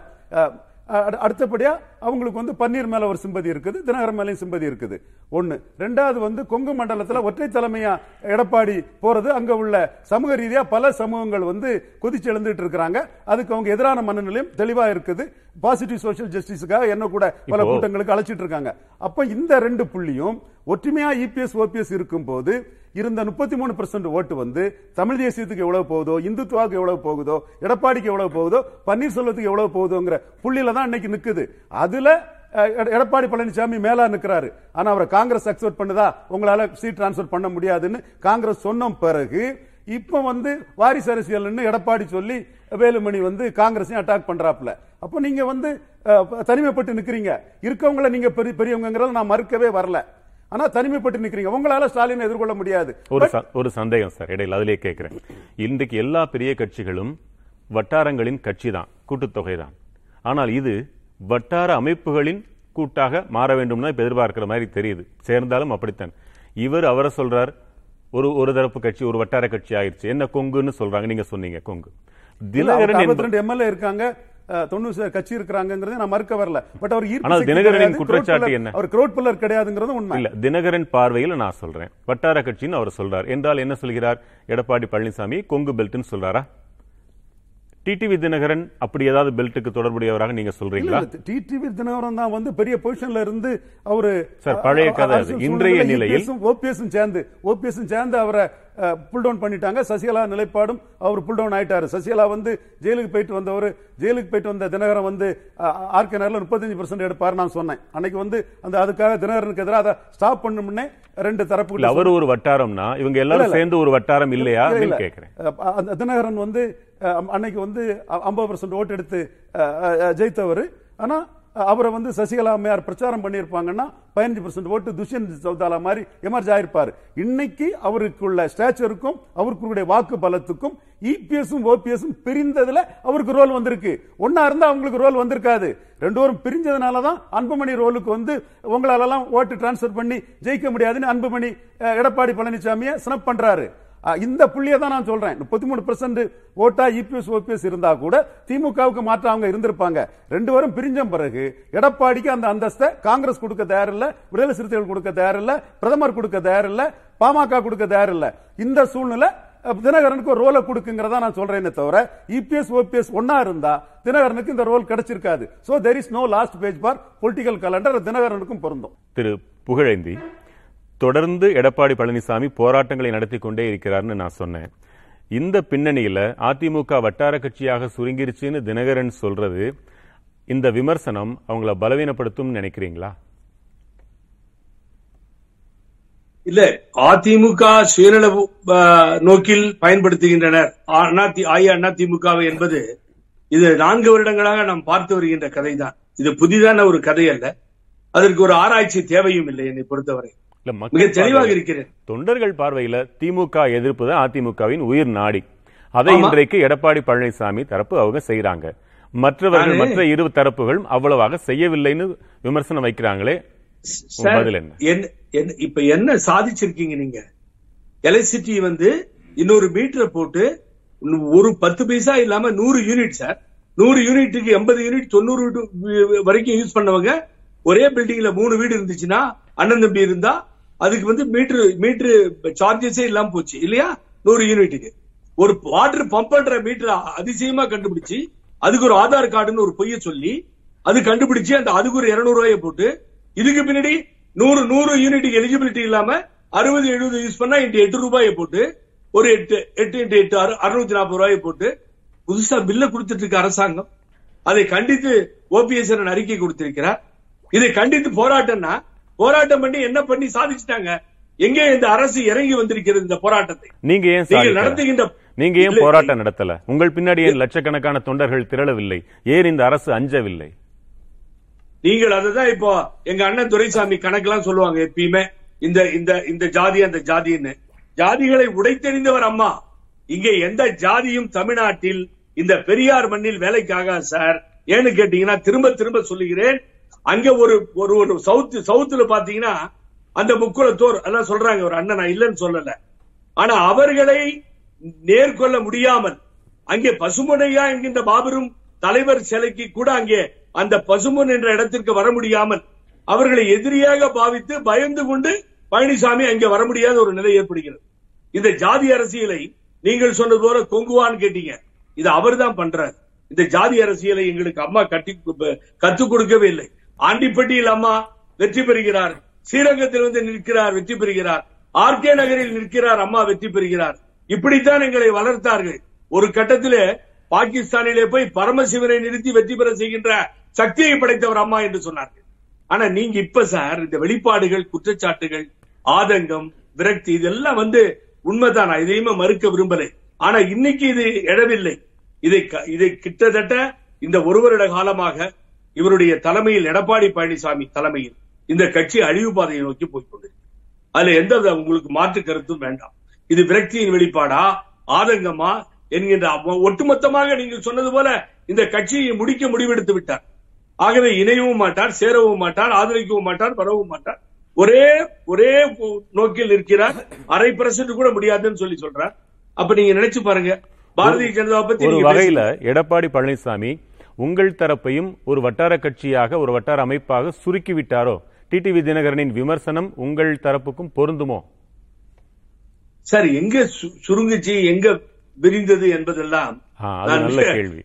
அடுத்தபடியா அவங்களுக்கு வந்து பன்னீர் மேல ஒரு சிம்பதி இருக்குது, தினகரன் மேலேயும் சிம்பதி இருக்குது. ஒன்னு. ரெண்டாவது வந்து கொங்கு மண்டலத்துல ஒற்றை தலைமையா எடப்பாடி போறது, அங்க உள்ள சமூக ரீதியா பல சமூகங்கள் வந்து கொதிச்சு எழுந்துட்டு இருக்காங்க. அதுக்கு அவங்க எதிரான மனநிலையும் தெளிவா இருக்குது. பாசிட்டிவ் சோசியல் ஜஸ்டிஸுக்காக என்ன கூட பல கூட்டங்களுக்கு அழைச்சிட்டு இருக்காங்க. அப்ப இந்த ரெண்டு புள்ளியும் ஒற்றுமையா இபிஎஸ் ஓபிஎஸ் இருக்கும் போது இருந்த முப்பத்தி மூணு பெர்சென்ட் ஓட்டு வந்து தமிழ் தேசியத்துக்கு எவ்வளவு போகுதோ, இந்துத்துவாக்கு எவ்வளவு போகுதோ, எடப்பாடிக்கு எவ்வளவு போகுதோ, பன்னீர்செல்வத்துக்கு எவ்வளவு போகுதோங்கிற புள்ளியில தான் இன்னைக்கு நிக்குது. அதுல எடப்பாடி பழனிசாமி மேலா நிற்கிறாரு. ஆனா அவரை காங்கிரஸ் அக்செப்ட் பண்ணுதா, உங்களால சீட் டிரான்ஸ்பர் பண்ண முடியாதுன்னு காங்கிரஸ் சொன்ன பிறகு இப்ப வந்து வாரிசு அரசியல் எடப்பாடி சொல்லி வேலுமணி வந்து காங்கிரஸையும் அட்டாக் பண்றாப்ல. அப்போ நீங்க வந்து தனிமைப்பட்டு நிக்கிறீங்க. இருக்கவங்களை நீங்க பெரியவங்க நான் மறுக்கவே வரல. ஆனா தனிமைப்பட்டு நிக்கிறீங்க. உங்களால ஸ்டாலின் எதிர்கொள்ள முடியாது. ஒரு சந்தேகம் சார் இடையில அதிலே கேட்கிறேன். இன்றைக்கு எல்லா பெரிய கட்சிகளும் வட்டாரங்களின் கட்சி தான், கூட்டுத்தொகை தான். ஆனால் இது வட்டார அமைப்புகளின் கூட்டாக மாற வேண்டும் இப்ப எதிர்பார்க்கிற மாதிரி தெரியுது. சேர்ந்தாலும் அப்படித்தான். இவர் அவரை சொல்றார், ஒரு ஒரு தரப்பு கட்சி ஒரு வட்டார கட்சி ஆயிடுச்சு. என்ன கொங்குன்னு சொல்றாங்க, நீங்க சொன்னீங்க கொங்கு. தினகரன் எம்எல்ஏ இருக்காங்க, தொண்ணூறு கட்சி இருக்கிறாங்கிறது நான் மறுக்க வரல. பட் அவர் தினகரனின் குற்றச்சாட்டு என்ன? அவர் க்ரௌட் பில்லர் கிடையாதுங்கிறது உண்மை இல்ல. தினகரன் பார்வையில் நான் சொல்றேன் வட்டார கட்சின்னு அவர் சொல்றார் என்றால் என்ன சொல்கிறார்? எடப்பாடி பழனிசாமி கொங்கு பெல்ட்னு சொல்றாரா? டிடிவி தினகரன் அப்படி ஏதாவது பெல்ட்டுக்கு தொடர்புடையவராக நீங்க சொல்றீங்களா? டிடிவி தினகரன் தான் வந்து பெரிய பொசிஷன்ல இருந்து அவரு சார் பழைய கதை. இன்றைய நிலையில் ஓபிஎஸும் சேர்ந்து ஓபிஎஸும் சேர்ந்து அவரை புல் டவுன் பண்ணிட்டாங்க. சசிகலா நிலைப்பாடும் அவர் புல் டவுன் ஆயிட்டாரு. சசிகலா வந்து ஜெயிலுக்கு போயிட்டு வந்தவர், ஜெயிலுக்கு போயிட்டு வந்த தினகரன் வந்து ஆர்கே நேரில் முப்பத்தஞ்சு பெர்சென்ட் எடுப்பாரு நான் சொன்னேன் அன்னைக்கு வந்து. அந்த அதுக்காக தினகரனுக்கு எதிராக அதை ஸ்டாப் பண்ணணும்னே ரெண்டு தரப்புகள். அவர் ஒரு வட்டாரம்னா இவங்க எல்லாரும் சேர்ந்து ஒரு வட்டாரம் இல்லையா கேட்கிறேன். தினகரன் வந்து அன்னைக்கு வந்து ஐம்பது பெர்சென்ட் ஓட்டு எடுத்து ஜெயித்தவர். ஆனா அவரை வந்து சசிகலா அம்மையார் பிரச்சாரம் பண்ணியிருப்பாங்கன்னா பதினஞ்சு பெர்சென்ட் ஓட்டு துஷ்யந்த் சௌதாலா மாதிரி எமர்ஜ் ஆயிருப்பார். இன்னைக்கு அவருக்குள்ள ஸ்டாச்சருக்கும் அவருக்குடைய வாக்கு பலத்துக்கும் இபிஎஸும் ஓபிஎஸும் பிரிந்ததுல அவருக்கு ரோல் வந்திருக்கு. ஒன்னா இருந்தா அவங்களுக்கு ரோல் வந்திருக்காது. ரெண்டு பேரும் பிரிஞ்சதுனாலதான் அன்புமணி ரோலுக்கு வந்து உங்களாலெல்லாம் ஓட்டு டிரான்ஸ்பர் பண்ணி ஜெயிக்க முடியாதுன்னு அன்புமணி எடப்பாடி பழனிசாமியை ஸ்னப் பண்றாரு. இந்த புள்ளியை தான் நான் சொல்றேன். முப்பத்தி மூணு பெர்சென்ட் ஓட்டா இபிஎஸ் ஓபிஎஸ் இருந்தா கூட திமுகவுக்கு மாற்ற அவங்க இருந்திருப்பாங்க. ரெண்டு பேரும் பிரிஞ்ச பிறகு எடப்பாடிக்கு அந்த அந்தஸ்தை காங்கிரஸ் கொடுக்க தயாரில்லை, விடுதலை சிறுத்தைகள் கொடுக்க தயாரில்லை, பிரதமர் கொடுக்க தயாரில்லை, பாமக கொடுக்க தயாரில்லை. இந்த சூழ்நிலை தினகரனுக்கு ஒரு ரோலை கொடுக்குங்கிறதா நான் சொல்றேன். தவிர இபிஎஸ் ஓபிஎஸ் ஒன்னா இருந்தா தினகரனுக்கு இந்த ரோல் கிடைச்சிருக்காது. So there is no last page for political calendar. தினகரனுக்கும் பொருந்தும். திரு புகழேந்தி, தொடர்ந்து எடப்பாடி பழனிசாமி போராட்டங்களை நடத்தி கொண்டே இருக்கிறார்னு நான் சொன்னேன். இந்த பின்னணியில அதிமுக வட்டார கட்சியாக சுருங்கிருச்சுன்னு தினகரன் சொல்றது, இந்த விமர்சனம் அவங்கள பலவீனப்படுத்தும் நினைக்கிறீங்களா? இல்ல, அதிமுக சுயநல நோக்கில் பயன்படுத்துகின்றனர் அதிமுகவை என்பது இது நான்கு வருடங்களாக நாம் பார்த்து வருகின்ற கதை தான். இது புதிதான ஒரு கதை அல்ல. அதற்கு ஒரு ஆராய்ச்சி தேவையும் இல்லை என்னை பொறுத்தவரை. தொண்டர்கள் பார்வையில் திமுக எதிர்ப்பு தான் அதிமுகவின் உயிர் நாடி. அதை இன்றைக்கு எடப்பாடி பழனிசாமி தரப்பு அவங்க செய்யறாங்க. மற்றவர்கள் மற்ற இரு தரப்புகளும் அவ்வளவாக செய்யவில்லைன்னு விமர்சனம் வைக்கிறாங்களே, இப்ப என்ன சாதிச்சிருக்கீங்க நீங்க? எலக்ட்ரிசிட்டி வந்து இன்னொரு மீட்டரை போட்டு ஒரு பத்து பைசா இல்லாம நூறு யூனிட் சார். நூறு யூனிட்டுக்கு எண்பது யூனிட் தொண்ணூறு வரைக்கும் யூஸ் பண்ணவங்க. ஒரே பில்டிங்ல மூணு வீடு இருந்துச்சுன்னா அண்ணன் தம்பி இருந்தா அதுக்கு வந்து மீட்டர் மீட்டர் சார்ஜஸே இல்லாம போச்சு இல்லையா நூறு யூனிட்டுக்கு. ஒரு வாட்டர் பம்பன்ற மீட்டர் அதிசயமா கண்டுபிடிச்சு அதுக்கு ஒரு ஆதார் கார்டுன்னு ஒரு பொய்ய சொல்லி அது கண்டுபிடிச்சு அந்த அதுக்கு ஒரு இருநூறு ரூபாயை போட்டு இதுக்கு பின்னாடி நூறு நூறு யூனிட் எலிஜிபிலிட்டி இல்லாம அறுபது எழுபது யூஸ் பண்ணா இன்று எட்டு ரூபாயை போட்டு ஒரு எட்டு எட்டு இன்று எட்டு அறுநூத்தி நாற்பது ரூபாயை போட்டு புதுசா பில்ல கொடுத்துட்டு இருக்க அரசாங்கம். அதை கண்டித்து ஓபிஎஸ் அறிக்கை கொடுத்திருக்கிறார். இதை கண்டித்து போராட்டம்னா போராட்டம் பண்ணி என்ன பண்ணி சாதிச்சுட்டாங்க? எங்கே இந்த அரசு இறங்கி வந்திருக்கிறது? இந்த போராட்டத்தை நீங்க ஏன் நடத்துகின்ற நீங்க ஏன் போராட்டம் நடத்தல? உங்கள் பின்னாடி ஏன் லட்சக்கணக்கான தொண்டர்கள் திரளவில்லை? ஏன் இந்த அரசு அஞ்சவில்லை? நீங்கள் அதுதான் இப்போ எங்க அண்ணன் துரைசாமி கணக்கெல்லாம் சொல்லுவாங்க எப்பயுமே, இந்த இந்த இந்த ஜாதி அந்த ஜாதின்னு. ஜாதிகளை உடைத்தெறிந்தவர் அம்மா. இங்க எந்த ஜாதியும் தமிழ்நாட்டில் இந்த பெரியார் மண்ணில் வேலைக்காக சார். ஏன்னு கேட்டீங்கன்னா திரும்ப திரும்ப சொல்லுகிறேன், அங்க ஒரு ஒரு சவுத் சவுத்துல பாத்தீங்கன்னா அந்த முக்குளத்தோர் எல்லாம் சொல்றாங்க. ஒரு அண்ணன், நான் இல்லைன்னு சொல்லல, ஆனா அவர்களை நேர்கொள்ள முடியாமல் அங்கே பசுமனையா என்கின்ற மாபெரும் தலைவர் சிலைக்கு கூட அங்கே அந்த பசுமன் என்ற இடத்திற்கு வர முடியாமல் அவர்களை எதிரியாக பாவித்து பயந்து கொண்டு பழனிசாமி அங்கே வர முடியாத ஒரு நிலை ஏற்படுகிறது. இந்த ஜாதி அரசியலை நீங்கள் சொன்னது போல கொங்குவான்னு கேட்டீங்க, இது அவர் தான் பண்றாரு. இந்த ஜாதி அரசியலை எங்களுக்கு அம்மா கட்டி கத்துக் கொடுக்கவே இல்லை. ஆண்டிப்பட்டியில் அம்மா வெற்றி பெறுகிறார், ஸ்ரீரங்கத்தில் வந்து நிற்கிறார் வெற்றி பெறுகிறார், ஆர்கே நகரில் நிற்கிறார் அம்மா வெற்றி பெறுகிறார். இப்படித்தான் எங்களை வளர்த்தார்கள். ஒரு கட்டத்திலே பாகிஸ்தானிலே போய் பரமசிவனை நிறுத்தி வெற்றி பெற செய்கின்ற சக்தியை படைத்தவர் அம்மா என்று சொன்னார்கள். ஆனா நீங்க இப்ப சார் இந்த வெளிப்பாடுகள், குற்றச்சாட்டுகள், ஆதங்கம், விரக்தி இதெல்லாம் வந்து உண்மைதான், நான் இதையுமே மறுக்க விரும்பலை. ஆனா இன்னைக்கு இது எழவில்லை. இதை இதை கிட்டத்தட்ட இந்த ஒரு வருட காலமாக இவருடைய தலைமையில், எடப்பாடி பழனிசாமி தலைமையில் இந்த கட்சி அழிவு பாதையை நோக்கி போய்கொண்டிருக்கு. அதுல எந்த உங்களுக்கு மாற்று கருத்தும் வேண்டாம். இது விரக்தியின் வெளிப்பாடா, ஆதங்கமா என்கின்ற ஒட்டுமொத்தமாக நீங்கள் சொன்னது போல இந்த கட்சியை முடிக்க முடிவெடுத்து விட்டார். ஆகவே இணையவும் மாட்டார், சேரவும் மாட்டார், ஆதரிக்கவும் மாட்டார், வரவும் மாட்டார். ஒரே ஒரே நோக்கில் இருக்கிறார். அரை பர்சன்ட் கூட முடியாதுன்னு சொல்லி சொல்றார். அப்ப நீங்க நினைச்சு பாருங்க, பாரதிய ஜனதா பத்தி ஒரு வகையில எடப்பாடி பழனிசாமி உங்கள் தரப்பையும் ஒரு வட்டார கட்சியாக, ஒரு வட்டார அமைப்பாக சுருக்கிவிட்டாரோ? டிடிவி தினகரனின் விமர்சனம் உங்கள் தரப்புக்கும் பொருந்துமோ? சார் எங்க சுருங்குச்சு, எங்க விரிந்தது என்பதெல்லாம் நல்ல கேள்வி.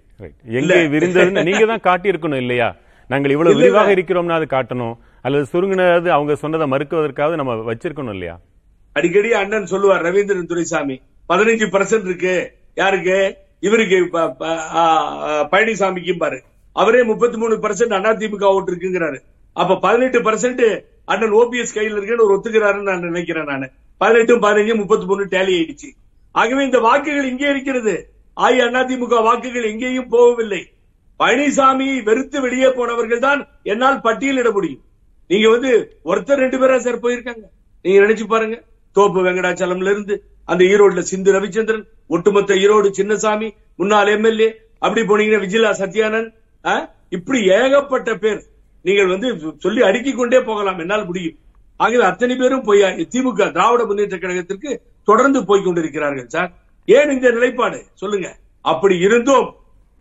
எங்கே விரிந்ததுன்னு நீங்க தான் காட்டியிருக்கணும் இல்லையா? நாங்கள் இவ்வளவு விரிவாக இருக்கிறோம்னா அது காட்டணும், அல்லது சுருங்கினது அவங்க சொன்னதை மறுக்குவதற்காக நம்ம வச்சிருக்கணும் இல்லையா? அடிக்கடி அண்ணன் சொல்லுவார் ரவீந்திரன் துரைசாமி, பதினஞ்சு பர்சன்ட் இருக்கு யாருக்கு, இவருக்கு பழனிசாமிக்கு பாரு, அவரே முப்பத்தி மூணு பர்சன்ட் அதிமுக ஓட்டு இருக்குங்கிறாரு. அப்ப பதினெட்டு பர்சன்ட் அண்ணன் ஓபிஎஸ் கையில் இருக்குன்னு ஒரு ஒத்துக்கிறாருன்னு நான் நினைக்கிறேன். நான் பதினெட்டு பதினஞ்சு முப்பத்தி மூணு டேலி ஆயிடுச்சு. ஆகவே இந்த வாக்குகள் இங்கே இருக்கிறது. அஇஅதிமுக வாக்குகள் எங்கேயும் போகவில்லை. பழனிசாமியை வெறுத்து வெளியே போனவர்கள் தான் என்னால் பட்டியலிட முடியும். நீங்க வந்து ஒருத்தர் ரெண்டு பேரா சார் போயிருக்காங்க. நீங்க நினைச்சு பாருங்க, தோப்பு வெங்கடாச்சலம்ல இருந்து அந்த ஈரோடுல சிந்து ரவிச்சந்திரன், ஒட்டுமொத்த ஈரோடு சின்னசாமி, முன்னாள் எம்எல்ஏ, அப்படி போனீங்கன்னா விஜிலா சத்யானந்த், இப்படி ஏகப்பட்ட பேர். நீங்கள் வந்து சொல்லி அடுக்கிக் கொண்டே போகலாம், என்னால் முடியும். ஆகவே அத்தனை பேரும் போய் திமுக, திராவிட முன்னேற்ற கழகத்திற்கு தொடர்ந்து போய் கொண்டிருக்கிறார்கள் சார். ஏன் இந்த நிலைப்பாடு சொல்லுங்க? அப்படி இருந்தும்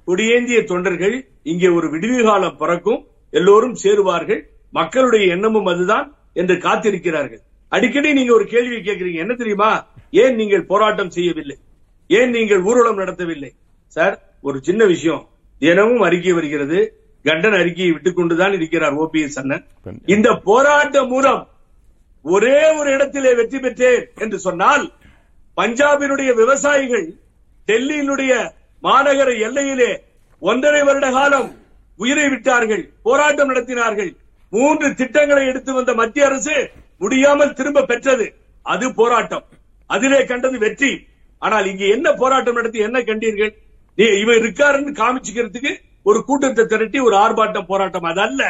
கொடியேந்திய தொண்டர்கள் இங்கே ஒரு விடுவி காலம் பிறக்கும், எல்லோரும் சேருவார்கள், மக்களுடைய எண்ணமும் அதுதான் என்று காத்திருக்கிறார்கள். அடிக்கடி நீங்க ஒரு கேள்வியை கேட்கிறீங்க, என்ன தெரியுமா? ஏன் நீங்கள் போராட்டம் செய்யவில்லை, ஏன் நீங்கள் ஊர்வலம் நடத்தவில்லை? சார் ஒரு சின்ன விஷயம், தினமும் அறிக்கை வருகிறது, கண்டன அறிக்கையை விட்டுக் கொண்டுதான் இருக்கிறார் ஓபிஎஸ் அண்ணன். இந்த போராட்ட மூலம் ஒரே ஒரு இடத்திலே வெற்றி பெற்றேன் என்று சொன்னால், பஞ்சாபினுடைய விவசாயிகள் டெல்லியினுடைய மாநகர எல்லையிலே ஒன்றரை வருட காலம் உயிரை விட்டார்கள், போராட்டம் நடத்தினார்கள். மூன்று திட்டங்களை எடுத்து வந்த மத்திய அரசு முடியாமல் திரும்ப பெற்றது, அது போராட்டம். அதிலே கண்டது வெற்றி. ஆனால் இங்கு என்ன போராட்டம் நடத்தி என்ன கண்டீர்கள்? இவர் இருக்காருன்னு காமிச்சுக்கிறதுக்கு ஒரு கூட்டத்தை திரட்டி ஒரு ஆர்ப்பாட்டம், போராட்டம் அது அல்ல.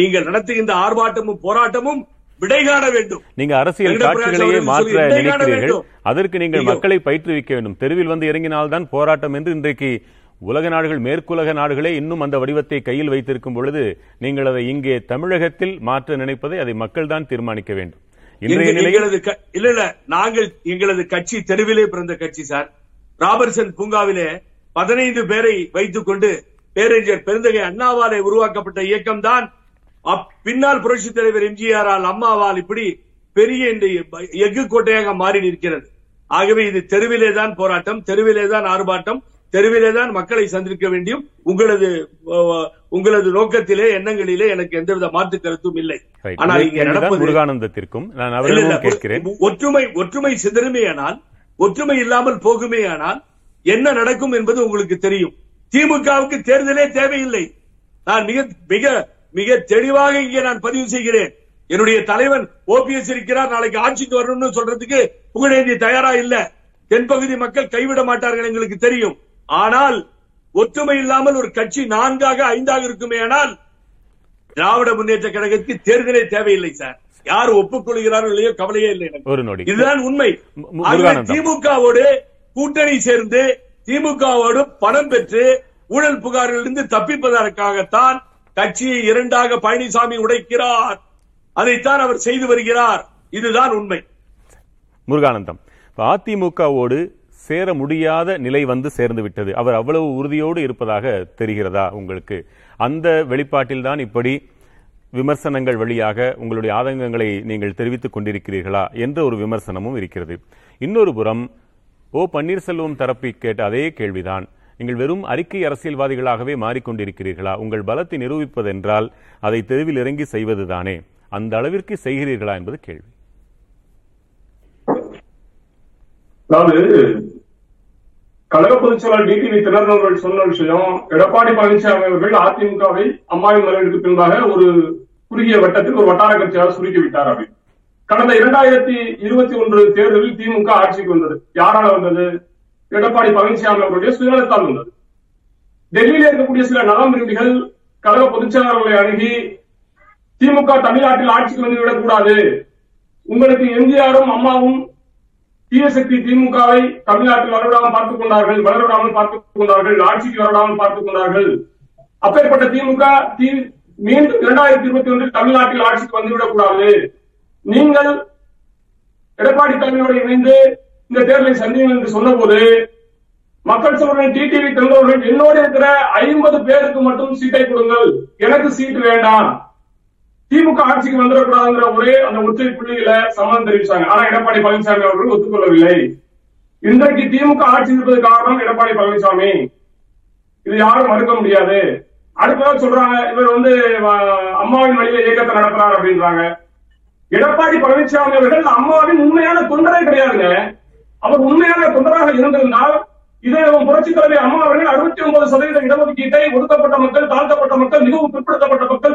நீங்கள் நடத்துகின்ற ஆர்ப்பாட்டமும் போராட்டமும் விடை காண வேண்டும். நீங்கள் அரசியல் காட்சிகளையே மாற்ற நினைக்கிறீர்கள். அதற்கு நீங்கள் மக்களை பயிற்றுவிக்க வேண்டும். தெருவில் வந்து இறங்கினால்தான் போராட்டம் என்று இன்றைக்கு உலக நாடுகள், மேற்குலக நாடுகளே இன்னும் அந்த வடிவத்தை கையில் வைத்திருக்கும் பொழுது நீங்கள் அதை இங்கே தமிழகத்தில் மாற்ற நினைப்பதை அதை மக்கள் தான் தீர்மானிக்க வேண்டும். இல்ல இல்ல, நாங்கள் எங்களது கட்சி தெருவிலே பிறந்த கட்சி சார். ராபர்சன் பூங்காவிலே பதினைந்து பேரை வைத்துக் கொண்டு பேரறிஞர் பெருந்தகை அண்ணாவாலே உருவாக்கப்பட்ட இயக்கம் தான் பின்னால் புரட்சி தலைவர் எம்ஜிஆரால், அம்மாவால் இப்படி பெரிய இந்த எஃகு கோட்டையாக மாறி நிற்கிறது. ஆகவே இது தெருவிலேதான் போராட்டம், தெருவிலேதான் ஆர்ப்பாட்டம், தெருவிலேதான் மக்களை சந்திக்க வேண்டியும் உங்களது உங்களது நோக்கத்திலே எண்ணங்களிலே எனக்கு எந்தவித மாற்று கருத்தும் இல்லை. ஆனால் இங்கே நடப்பது ஒற்றுமை ஒற்றுமை சிதறுமேயானால், ஒற்றுமை இல்லாமல் போகுமேயானால் என்ன நடக்கும் என்பது உங்களுக்கு தெரியும். திமுகவுக்கு தேர்தலே தேவையில்லை. நான் மிக மிக மிக தெளிவாக இங்கே நான் பதிவு செய்கிறேன். என்னுடைய தலைவன் ஓபிஎஸ் இருக்கிறார், நாளைக்கு ஆட்சிக்கு வரணும்னு சொல்றதுக்கு புகழேந்தி தயாரா இல்ல. தென்பகுதி மக்கள் கைவிட மாட்டார்கள், எங்களுக்கு தெரியும். ஆனால் ஒற்றுமை இல்லாமல் ஒரு கட்சி நான்காக ஐந்தாக இருக்குமே ஆனால் திராவிட முன்னேற்ற கழகத்துக்கு தேர்தலே தேவையில்லை சார். யார் ஒப்புக்கொள்கிறாரோ இல்லையோ கவலையே இல்லை எனக்கு, இதுதான் உண்மை. திமுகவோடு கூட்டணி சேர்ந்து திமுகவோடு பணம் பெற்று ஊழல் புகாரிலிருந்து தப்பிப்பதற்காகத்தான் கட்சியை இரண்டாக பழனிசாமி உடைக்கிறார், அதைத்தான் அவர் செய்து வருகிறார். இதுதான் உண்மை. முருகானந்தம், அதிமுகவோடு சேர முடியாத நிலை வந்து சேர்ந்து விட்டது, அவர் அவ்வளவு உறுதியோடு இருப்பதாக தெரிகிறதா உங்களுக்கு? அந்த வெளிப்பாட்டில் தான் இப்படி விமர்சனங்கள் வழியாக உங்களுடைய ஆதங்கங்களை நீங்கள் தெரிவித்துக் கொண்டிருக்கிறீர்களா என்ற ஒரு விமர்சனமும் இருக்கிறது. இன்னொரு புறம் ஓ பன்னீர்செல்வம் தரப்பி கேட்ட அதே கேள்விதான், நீங்கள் வெறும் அறிக்கை அரசியல்வாதிகளாகவே மாறிக்கொண்டிருக்கிறீர்களா? உங்கள் பலத்தை நிரூபிப்பதென்றால் அதை தெருவில் இறங்கி செய்வதுதானே, அந்த அளவிற்கு செய்கிறீர்களா என்பது கேள்வி. கழக பொதுச் செயலாளர் டிடிவி தினகரன் சொன்ன விஷயம், எடப்பாடி பழனிசாமி அவர்கள் அதிமுகவை அம்மாவின் மறைவுக்கு பின்பாக ஒரு குறுகிய வட்டத்தில் ஒரு வட்டார கட்சியாக சுருக்கிவிட்டார் அப்படின்னு. கடந்த இரண்டாயிரத்தி இருபத்தி ஒன்று தேர்தலில் திமுக ஆட்சிக்கு வந்தது. யாரால வந்தது? எடப்பாடி பழனிசாமி அவர்களுடைய சுயநலத்தால் வந்தது. டெல்லியில இருக்கக்கூடிய சில நலம் விரும்பிகள் கழக பொதுச் செயலாளர்களை அணுகி திமுக தமிழ்நாட்டில் ஆட்சிக்கு வந்துவிடக் கூடாது, உங்களுக்கு எம்ஜிஆரும் அம்மாவும் தீயசக்தி திமுகவை தமிழ்நாட்டில் வரவிடாமல் பார்த்துக் கொண்டார்கள், வளரவிடாமல் பார்த்துக் கொண்டார்கள், ஆட்சிக்கு வரவிடாமல் பார்த்துக் கொண்டார்கள், அப்பேற்பட்ட திமுக மீண்டும் இரண்டாயிரத்தி இருபத்தி ஒன்றில் தமிழ்நாட்டில் ஆட்சிக்கு வந்துவிடக் கூடாது, நீங்கள் எடப்பாடி தலைமையோடு இணைந்து இந்த தேர்தலை சந்தியுங்கள் என்று சொன்ன போது மக்கள் சோழன் டிடிவி தினகரன் என்னோடு இருக்கிற ஐம்பது பேருக்கு மட்டும் சீட்டை கொடுங்கள், எனக்கு சீட்டு வேண்டாம், திமுக ஆட்சிக்கு வந்துடக்கூடாதுங்கிற ஒரே அந்த ஒற்றை புள்ளிகளை சம்மதம் தெரிவிச்சாங்க. ஆனா எடப்பாடி பழனிசாமி அவர்கள் ஒத்துக்கொள்ளவில்லை. இன்றைக்கு திமுக ஆட்சி இருப்பது காரணம் எடப்பாடி பழனிசாமி, இது யாரும் மறுக்க முடியாது. அடுத்ததாக சொல்றாங்க இவர் வந்து அம்மாவின் வழியில இயக்கத்தை நடத்துறாரு அப்படின்றாங்க. எடப்பாடி பழனிசாமி அவர்கள் அம்மாவின் உண்மையான தொண்டரே கிடையாதுங்க. அவர் உண்மையான தொண்டராக இருந்திருந்தால் இதே புரட்சி தலைவி அம்மா அவர்கள் அறுபத்தி ஒன்பது சதவீத இடஒதுக்கீட்டை ஒடுக்கப்பட்ட மக்கள், தாழ்த்தப்பட்ட மக்கள், மிகவும் பிற்படுத்தப்பட்ட மக்கள்,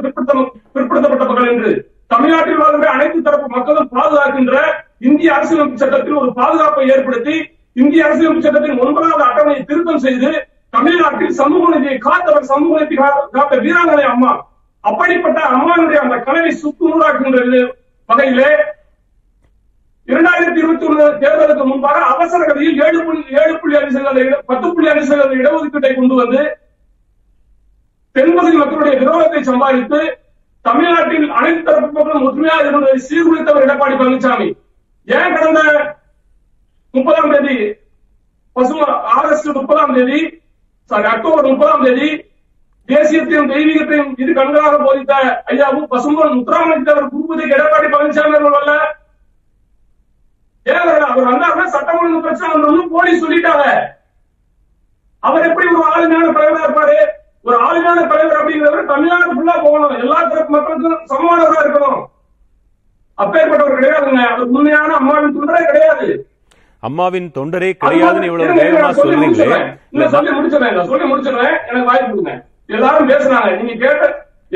பிற்படுத்தப்பட்ட மக்கள் என்று தமிழ்நாட்டில் வாழ்கிற அனைத்து தரப்பு மக்களும் பாதுகாக்கின்ற இந்திய அரசியலமைப்பு சட்டத்தில் ஒரு பாதுகாப்பை ஏற்படுத்தி இந்திய அரசியலமைப்பு சட்டத்தின் ஒன்பதாவது அட்டவணையை திருத்தம் செய்து தமிழ்நாட்டில் சமூக நீதியை காத்தவர், சமூக நீதி காத்த வீராங்கனை அம்மா. அப்படிப்பட்ட அம்மாவுடைய அந்த கனவை சுக்கு நூறாக்குகின்ற வகையிலே இரண்டாயிரத்தி இருபத்தி ஒன்று தேர்தலுக்கு முன்பாக அவசர கதியில் ஏழு புள்ளி ஏழு புள்ளி ஐந்து சதவீத பத்து புள்ளி ஐந்து சதவீத இடஒதுக்கீட்டை கொண்டு வந்து தென்பகுதி மக்களுடைய விரோதத்தை சம்பாதித்து தமிழ்நாட்டில் அனைத்து தரப்பு மக்களும் ஒற்றுமையாக இருந்ததை சீர்குலைத்தவர் எடப்பாடி பழனிசாமி. ஏன் கடந்த முப்பதாம் தேதி பசு ஆகஸ்ட் முப்பதாம் தேதி சாரி அக்டோபர் முப்பதாம் தேதி தேசியத்தையும் தெய்வீகத்தையும் இது கண்களாக போதித்த ஐயாவும் பசும்பொன் முத்துராமலிங்கத்தேவர் குருபதிக்கு எடப்பாடி பழனிசாமி அவர்கள் வரல? அவர் வந்தாருன்னா சட்டம் ஒழுங்கு பிரச்சனை வந்தவங்களும் போலீஸ் சொல்லிட்டாங்க. அவர் எப்படி ஒரு ஆளுமையான தலைவரா இருப்பாரு? ஒரு ஆளுமையான தலைவர் அப்படிங்கிறவர் தமிழ்நாடு ஃபுல்லா போகணும், எல்லா தரப்பு மக்களுக்கும் சமமானவரா இருக்கணும். அப்பேற்பட்டவர் கிடையாதுங்க. அவர் உண்மையான அம்மாவின் தொண்டரே கிடையாது. அம்மாவின் தொண்டரே கிடையாதுன்னு இவ்வளவு வேகமா சொல்றீங்களே. இல்ல சொல்லி முடிச்சிடறேன் சொல்லி முடிச்சிடறேன் எனக்கு வாய்ப்பு கொடுங்க. எல்லாரும் பேசுறாங்க. நீங்க கேட்ட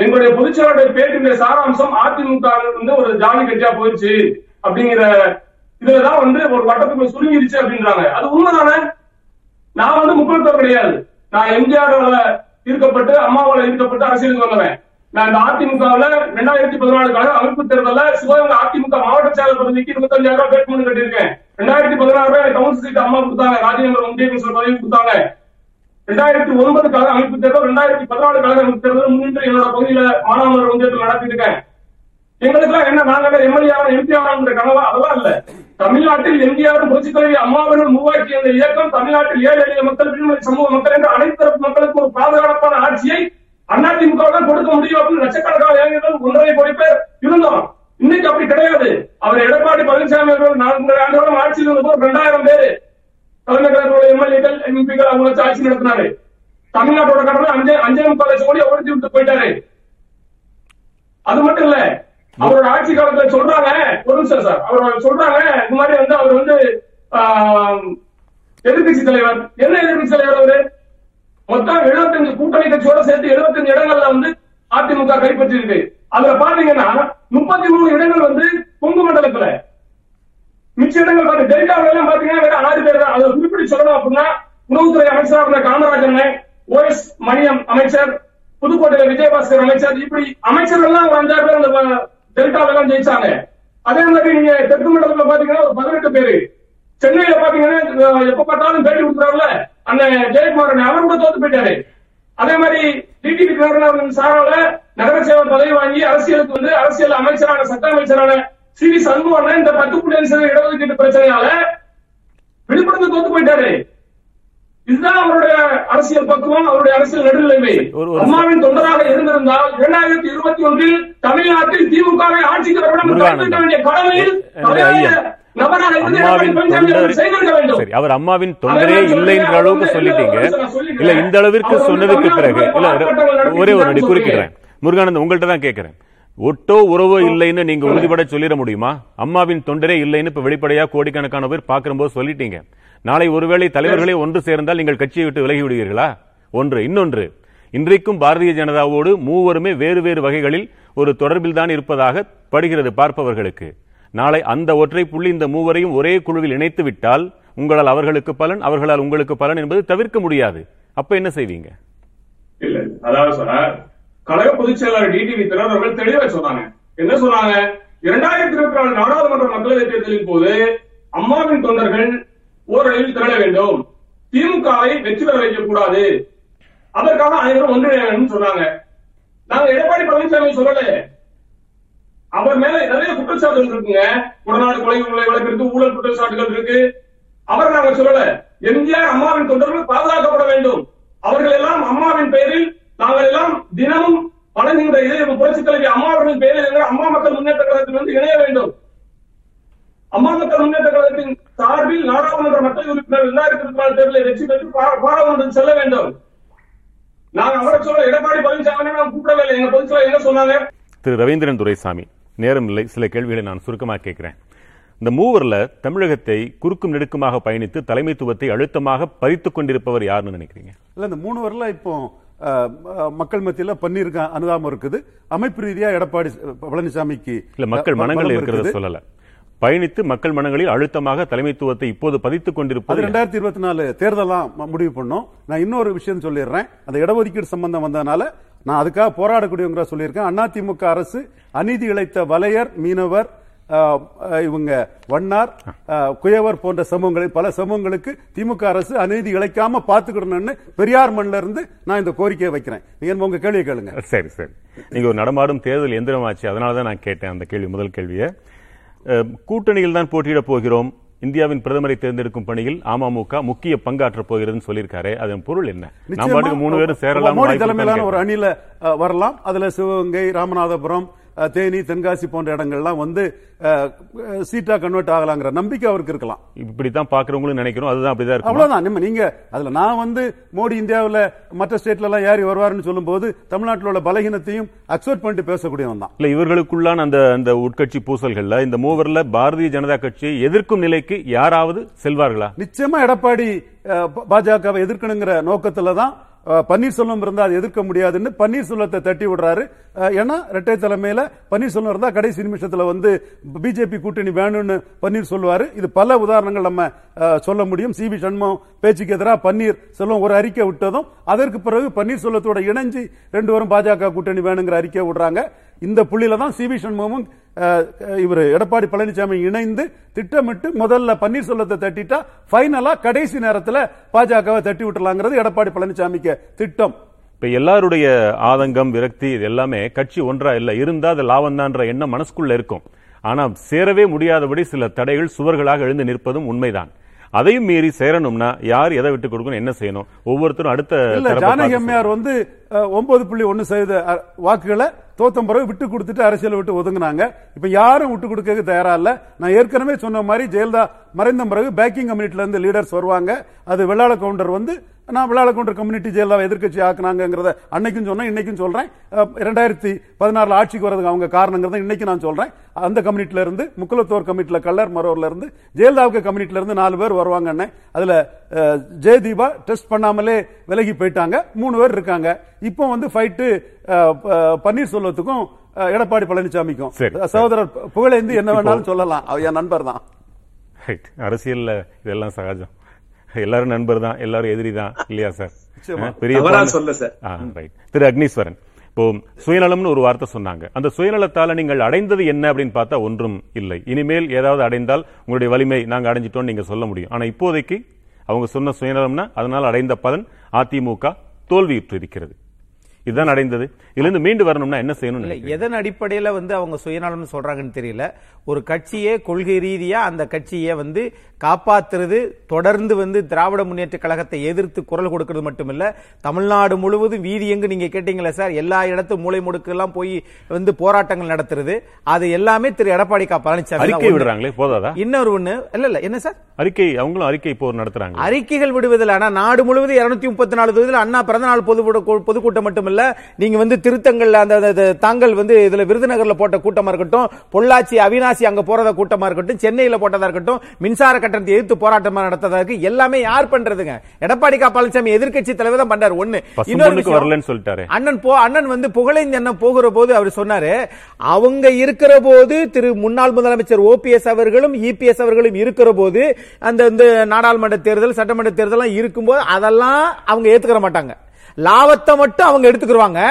எங்களுடைய பொதுச்செயலாளருடைய பேட்டியுடைய சாராம்சம் அதிமுக வந்து ஒரு ஜாதி கட்சியா போயிடுச்சு அப்படிங்கிற இதுலதான் வந்து ஒரு வட்டத்துக்கு சுருங்கிருச்சு அப்படின்றாங்க. அது உண்மைதானே? நான் வந்து முக்கியத்துவம் கிடையாது. நான் எம்ஜிஆர் ஈர்க்கப்பட்டு அம்மாவால ஈர்க்கப்பட்டு அரசியலுக்கு வந்தவன். நான் இந்த அதிமுகவுல ரெண்டாயிரத்தி பதினாலுக்கான அமைப்பு தேர்தலில் சிவகங்கை அதிமுக மாவட்ட செயலர் பதவிக்கு இருபத்தி அஞ்சாயிரம் ரூபாய் பேட்மெண்ட் கட்டியிருக்கேன். ரெண்டாயிரத்தி பதினாறு ரூபாய் கவுன்சில் சீட் அம்மா கொடுத்தாங்க, ராஜ்யங்கள் ஒன்றிய கவுன்சில் பதவி கொடுத்தாங்க. ரெண்டாயிரத்தி ஒன்பதுக்காக அமைப்பு தேர்தல், ரெண்டாயிரத்தி பதினாலுக்காக அமைப்பு தேர்தல் முன்னின்று என்னோட பகுதியில மாணவர் ஒன்றியத்தில் நடத்திருக்கேன். எங்களுக்குலாம் என்ன, நாங்க எம்எல்ஏ எம்பி ஆனோங்கிற கனவா? அதெல்லாம் இல்ல. தமிழ்நாட்டில் எம்ஜிஆர் புரட்சித் தலைவி அம்மாவர்கள் உருவாக்கிய இந்த இயக்கம் தமிழ்நாட்டில் ஏழை எளிய மக்கள், விடுமுறை சமூக மக்கள் என்ற அனைத்து தரப்பு மக்களுக்கு ஒரு பாதுகாப்பான ஆட்சியை அதிமுக கொடுக்க முடியும் அப்படின்னு லட்சக்கணக்கான இளைஞர்கள் ஒன்றரை கோடி பேர் இருந்தோம். இன்னைக்கு அப்படி கிடையாது. அவர் எடப்பாடி பழனிசாமி அவர்கள் நான்கு ஆண்டுகளும் ஆட்சியில் இருந்தபோது இரண்டாயிரம் பேரு தலைநகரோட எம்எல்ஏக்கள் எம்பிக்கள் அவங்க வச்சு ஆட்சி நடத்தினாரு. தமிழ்நாட்டோட கடனை அஞ்சே அஞ்சே முக்கால் லட்சம் கோடி ஒழிச்சு விட்டு போயிட்டாரு. அது மட்டும் இல்ல, அவரோட ஆட்சி காலத்துல சொல்றாங்க, ஒரு நிமிஷம் சார், அவர் சொல்றாங்க இந்த மாதிரி வந்து அவர் வந்து எதிர்கட்சி தலைவர். என்ன எதிர்கட்சி தலைவர்? அவரு மொத்தம் எழுபத்தஞ்சு கூட்டணி கட்சியோட சேர்த்து எழுபத்தஞ்சு இடங்கள்ல வந்து அதிமுக கைப்பற்றி இருக்கு. அதுல பாத்தீங்கன்னா முப்பத்தி மூணு இடங்கள் வந்து கொங்கு மண்டலத்துல, மிச்ச இடங்கள் பாருங்க டெல்டாவில எல்லாம் பாத்தீங்கன்னா ஆறு பேர் தான். அதை குறிப்பிட்டு சொல்லணும் அப்படின்னா உணவுத்துறை அமைச்சராக இருந்த காமராஜன், ஓஎஸ் மணியம் அமைச்சர், புதுக்கோட்டையில விஜயபாஸ்கர் அமைச்சர், இப்படி அமைச்சர்கள்லாம் ஒரு அஞ்சாறு பேர் அந்த டெல்டாவெல்லாம் ஜெயிச்சாங்க. அதே மாதிரி நீங்க தெற்கு மண்டலத்துல பாத்தீங்கன்னா ஒரு பதினெட்டு பேரு, சென்னையில பாத்தீங்கன்னா எப்ப பார்த்தாலும் பேட்டி கொடுக்குறாருல அந்த ஜெயக்குமாரன், அவர் கூட தோத்து போயிட்டாரு. அதே மாதிரி டிடி தினகரன் சாரால நகர சேவை பதவி வாங்கி அரசியலுக்கு வந்து அரசியல் அமைச்சரான சட்ட அமைச்சரான சி வி சண்முகன் இந்த பத்து புள்ளி அஞ்சு சதவீத இடஒதுக்கீட்டு பிரச்சனையால விழுப்புரத்து தோத்து போயிட்டாரு. இதுதான் அவருடைய அரசியல் பக்குவம், அவருடைய அரசியல் நடுநிலைமை. அம்மாவின் தொண்டராக இருந்திருந்தால் இரண்டாயிரத்தி இருபத்தி ஒன்றில் தமிழ்நாட்டில் திமுகவை ஆட்சிக்கு வரவிட வேண்டிய கடமையில் அவர் அம்மாவின் தொண்டரே இல்லை என்ற அளவுக்கு சொல்லிட்டீங்க. இல்ல இந்த அளவிற்கு சொன்னதுக்கு பிறகு இல்ல ஒரே ஒரு நடி குறிக்கிறேன். முருகானந்தம், உங்கள்கிட்ட தான் கேட்கிறேன், ஒட்டோ உறவோ இல்லைன்னு நீங்க உறுதிபட சொல்லிட முடியுமா? அம்மாவின் தொண்டரே இல்லைன்னு இப்ப வெளிப்படையா கோடிக்கணக்கான பேர் பாக்குற போது சொல்லிட்டீங்க. நாளை ஒருவேளை தலைவர்களே ஒன்று சேர்ந்தால் நீங்கள் கட்சியை விட்டு விலகி விடுவீர்களா? ஒன்று. இன்னொன்று, இன்றைக்கும் பாரதிய ஜனதாவோடு மூவருமே வேறு வேறு வகைகளில் ஒரு தொடர்பில் தான் இருப்பதாக படுகிறது பார்ப்பவர்களுக்கு. நாளை அந்த ஒற்றை புள்ளி இந்த மூவரையும் ஒரே குழுவில் இணைத்து விட்டால் உங்களால் அவர்களுக்கு பலன், அவர்களால் உங்களுக்கு பலன் என்பது தவிர்க்க முடியாது. அப்ப என்ன செய்வீங்க? இல்ல, அதாவது சார் கழக பொதுச் செயலாளர் டிடிவி தினகரன் தெளிவா சொன்னாங்க. என்ன சொன்னாங்க? இரண்டாயிரத்தி இருபத்தி நாலு நாடாளுமன்ற மக்களவைத் தேர்தலின் போது அம்மாவின் தொண்டர்கள் ஓரளவில் திரள வேண்டும், திமுகவை வெற்றி பெற வைக்கக்கூடாது, அதற்காக அனைவரும் ஒன்றிணைய வேண்டும் சொன்னாங்க. நாங்க எடப்பாடி பழனிசாமி சொல்லல, அவர் மேல நிறைய குற்றச்சாட்டுகள் இருக்குங்க, உடனாடு கொலை வழக்கு இருக்கு, ஊழல் குற்றச்சாட்டுகள் இருக்கு. அவர் நாங்க சொல்லல, எம்ஜிஆர் அம்மாவின் தொண்டர்கள் பாதுகாக்கப்பட வேண்டும், அவர்கள் எல்லாம் அம்மாவின் பெயரில் நாங்கள் எல்லாம் தினமும் வழங்குகின்ற இதே புரட்சித் தலைவி அம்மா அவர்களின் பெயரில் அம்மா மக்கள் முன்னேற்ற கழகத்தில் வந்து இணைய வேண்டும். அம்மா மக்கள் முன்னேற்ற கழகத்தின் சார்பில் நாடாளுமன்ற மக்கள் உறுப்பினர் இரண்டாயிரத்தி இருபத்தி நாலு தேர்தலை வெற்றி பெற்று பாராளுமன்றம் செல்ல வேண்டும். நாங்கள் அவரை சொல்ல எடப்பாடி பழனிசாமி நான் கூப்பிடவே இல்லை. எங்க பொதுச்செயலாளர் என்ன சொன்னாங்க? திரு ரவீந்திரன் துரைசாமி, நேரம் இல்லை, சில கேள்விகளை நான் சுருக்கமாக கேட்கிறேன். இந்த மூவரில் தமிழகத்தை குறுக்கும் நெடுக்குமாக பயணித்து தலைமைத்துவத்தை அழுத்தமாக பறித்துக் கொண்டிருப்பவர் யாருன்னு நினைக்கிறீங்க? இல்லை, இந்த மூணு வரல இப்போ மக்கள் மத்தியில் பன்னீர் அனுதாபம் இருக்குது, அமைப்பு ரீதியாக எடப்பாடி பழனிசாமிக்கு இல்லை, மக்கள் மனங்கள் இருக்கிறது சொல்லல, பயணித்து மக்கள் மனங்களில் அழுத்தமாக தலைமைத்துவத்தை இப்போது பதித்துக் கொண்டிருப்பது இரண்டாயிரத்தி இருபத்தி நாலு தேர்தலா முடிவு பண்ணோம். நான் இன்னொரு விஷயம் சொல்லிடுறேன், அந்த இடஒதுக்கீடு சம்பந்தம் வந்ததுனால நான் அதுக்காக போராடக்கூடியவங்க சொல்லியிருக்கேன். அதிமுக அரசு அநீதி இழைத்த வலையர், மீனவர், இவங்க வண்ணார், குயவர் போன்ற சமூகங்களை பல சமூகங்களுக்கு திமுக அரசு அநீதி இழைக்காம பாத்துக்கிடணும்னு பெரியார் மண்ணில இருந்து நான் இந்த கோரிக்கையை வைக்கிறேன். உங்க கேள்வியை கேளுங்க. சரி சரி, நீங்க ஒரு நடமாடும் தேர்தல் எந்திரமாச்சு, அதனாலதான் நான் கேட்டேன் அந்த கேள்வி. முதல் கேள்வியை, கூட்டணியில் தான் போட்டியிடப் போகிறோம், இந்தியாவின் பிரதமரை தேர்ந்தெடுக்கும் பணியில் அமமுக முக்கிய பங்காற்றப் போகிறது சொல்லியிருக்காரு, அதன் பொருள் என்ன? நம்ம மூணு பேரும் சேரலாம், மோடி தலைமையிலான ஒரு அணியில வரலாம், அதுல சிவகங்கை, ராமநாதபுரம், தேனி, தென்காசி போன்ற இடங்கள்லாம் வந்து சீட்டா கன்வெர்ட் ஆகலாங்கிற நம்பிக்கை அவருக்கு இருக்கலாம். இப்படித்தான் பாக்குறவங்களும் நினைக்கிறோம், அதுதான் அப்படிதான் இருக்கும். அவ்வளவுதான். நீங்க அதுல நான் வந்து மோடி இந்தியாவில் மற்ற ஸ்டேட்ல எல்லாம் யாரி வருவாருன்னு சொல்லும் போது தமிழ்நாட்டில் உள்ள பலகீனத்தையும் அக்செப்ட் பண்ணிட்டு பேசக்கூடியவன் தான். இல்ல, இவர்களுக்குள்ளான அந்த அந்த உட்கட்சி பூசல்கள்ல இந்த மூவரில் பாரதிய ஜனதா கட்சியை எதிர்க்கும் நிலைக்கு யாராவது செல்வார்களா? நிச்சயமா எடப்பாடி பாஜகவை எதிர்க்கணுங்கிற நோக்கத்துல தான் பன்னீர்செல்வம் இருந்தா அதை எதிர்க்க முடியாதுன்னு பன்னீர்செல்வத்தை தட்டி விடுறாரு. ஏன்னா இரட்டை தலைமையில பன்னீர்செல்வம் இருந்தா கடைசி நிமிஷத்துல வந்து பிஜேபி கூட்டணி வேணும்னு பன்னீர் சொல்லுவாரு. இது பல உதாரணங்கள் நம்ம சொல்ல முடியும். சி வி சண்முகம் பேச்சுக்கு எதிராக பன்னீர்செல்வம் ஒரு அறிக்கை விட்டதும் அதற்கு பிறகு பன்னீர்செல்வத்தோட இணைஞ்சு ரெண்டு பேரும் பாஜக கூட்டணி வேணுங்கிற அறிக்கை விடுறாங்க. இந்த புள்ளியில தான் சி வி சண்முகமும் இவர் எடப்பாடி பழனிசாமி இணைந்து திட்டமிட்டு முதல்ல பன்னீர்செல்வத்தை தட்டிட்டா பைனலா கடைசி நேரத்தில் பாஜகவை தட்டி விட்டுலாங்கிறது எடப்பாடி பழனிசாமிக்கு திட்டம். இப்ப எல்லாருடைய ஆதங்கம், விரக்தி, இது எல்லாமே கட்சி ஒன்றா இல்ல இருந்தா அது லாபந்தான்ற எண்ணம் மனசுக்குள்ள இருக்கும். ஆனா சேரவே முடியாதபடி சில தடைகள் சுவர்களாக எழுந்து நிற்பதும் உண்மைதான். அதையும் மீறி சேரணும்னா யார் எதை விட்டு கொடுக்கணும், என்ன செய்யணும், ஒவ்வொருத்தரும் அடுத்த ஜானகி அம்மையார் வந்து ஒன்பது புள்ளி ஒன்னு சதவீத வாக்குகளை தோத்தம் பிறகு விட்டு கொடுத்துட்டு அரசியல் விட்டு ஒதுங்கினாங்க. இப்ப யாரும் விட்டு கொடுக்க தயாரா இல்ல. நான் ஏற்கனவே சொன்ன மாதிரி ஜெயலலிதா மறைந்த பிறகு பேக்கிங் கம்யூனிட்டில இருந்து லீடர்ஸ் வருவாங்க. அது வெள்ளாள கவுண்டர் வந்து நான் வெள்ளாள கவுண்டர் கம்யூனிட்டி ஜெயலலிதாவை எதிர்கட்சி ஆக்குனாங்கிறத அன்னைக்கும் சொன்னேன், இன்னைக்கும் சொல்றேன். இரண்டாயிரத்தி பதினாறுல ஆட்சிக்கு வரதுக்கு அவங்க காரணங்கிறத இன்னைக்கு நான் சொல்றேன். அந்த கம்யூனிட்டில இருந்து முக்குலத்தோர் கம்யூனிட்டில கல்லர் மரோர்ல இருந்து ஜெயலலிதாவுக்கு கம்யூனிட்டில இருந்து நாலு பேர் வருவாங்க. அதுல ஜெயதீபா டெஸ்ட் பண்ணாமலே விலகி போயிட்டாங்க, மூணு பேர் இருக்காங்க. இப்போ வந்து ஃபைட்டு பன்னீர்செல்வத்துக்கும் எடப்பாடி பழனிசாமிக்கும். சகோதரர் புகழேந்தி என்ன வேணாலும் சொல்லலாம், என் நண்பர் தான். அரசியல் இதெல்லாம் சகஜம், எல்லாரும் நண்பர் தான், எல்லாரும் எதிரி தான் இல்லையா சார்? திரு அக்னீஸ்வரன், இப்போ சுயநலம்னு ஒரு வார்த்தை சொன்னாங்க. அந்த சுயநலத்தால நீங்கள் அடைந்தது என்ன அப்படின்னு பார்த்தா ஒன்றும் இல்லை. இனிமேல் ஏதாவது அடைந்தால் உங்களுடைய வலிமை நாங்க அடைஞ்சிட்டோம் நீங்க சொல்ல முடியும். ஆனா இப்போதைக்கு அவங்க சொன்ன சுயநலம்னா அதனால் அடைந்த பலன் அதிமுக தோல்வியுற்று இருக்கிறது. இதுதான் அடைந்தது. இதுல மீண்டு வரணும்னா என்ன செய்யணும், எதன் அடிப்படையில வந்து அவங்க சுயநலம் சொல்றாங்கன்னு தெரியல. ஒரு கட்சியே கொள்கை ரீதியா அந்த கட்சியை வந்து காப்பாற்றுறது, தொடர்ந்து வந்து திராவிட முன்னேற்ற கழகத்தை எதிர்த்து குரல் கொடுக்கிறது மட்டுமில்ல, தமிழ்நாடு முழுவதும் வீதி எங்கு நீங்க கேட்டீங்களா சார், எல்லா இடத்தும் மூளை முடுக்கெல்லாம் போய் வந்து போராட்டங்கள் நடத்துறது. அது எல்லாமே திரு எடப்பாடி கா பழனிசாமி அறிக்கை விடுறாங்களே போதாதா? இன்னொரு ஒண்ணு இல்ல இல்ல என்ன சார் அறிக்கை, அவங்களும் அறிக்கை போர் நடத்துறாங்க, அறிக்கைகள் விடுவதில். ஆனா நாடு முழுவதும் இருநூத்தி முப்பத்தி நாலு தொகுதியில் அண்ணா பிறந்தநாள் பொதுக்கூட்டம் மட்டும் நீங்க வந்து திருத்தங்கள் தாங்கள் வந்து இதுல விருதுநகர்ல போட்ட கூட்டமா இருக்கட்டும், பொள்ளாச்சி அவினாசி அங்க போறத கூட்டமா இருக்கட்டும், சென்னையில போட்டதா இருக்கட்டும், மின்சார கட்டணத்தை எதிர்த்து போராட்டமா நடத்ததா இருக்கு. எல்லாமே யார் பண்றதுங்க? எடப்பாடி கா பழனிசாமி எதிர்க்கட்சி தலைவர் தான் பண்றாரு. ஒண்ணு இன்னொரு வரலன்னு சொல்லிட்டாரு அண்ணன் போ அண்ணன் வந்து புகழேந்தி அண்ணன் போகிற போது அவர் சொன்னாரு, அவங்க இருக்கிற போது திரு முன்னாள் முதலமைச்சர் ஓபிஎஸ் அவர்களும் இபிஎஸ் அவர்களும் இருக்கிற போது அந்த நாடாளுமன்ற தேர்தல் சட்டமன்ற தேர்தல் இருக்கும்போது அதெல்லாம் அவங்க ஏத்துக்கிற மாட்டாங்க. லாபத்தை மட்டும் அவங்க எடுத்துக்குவாங்க,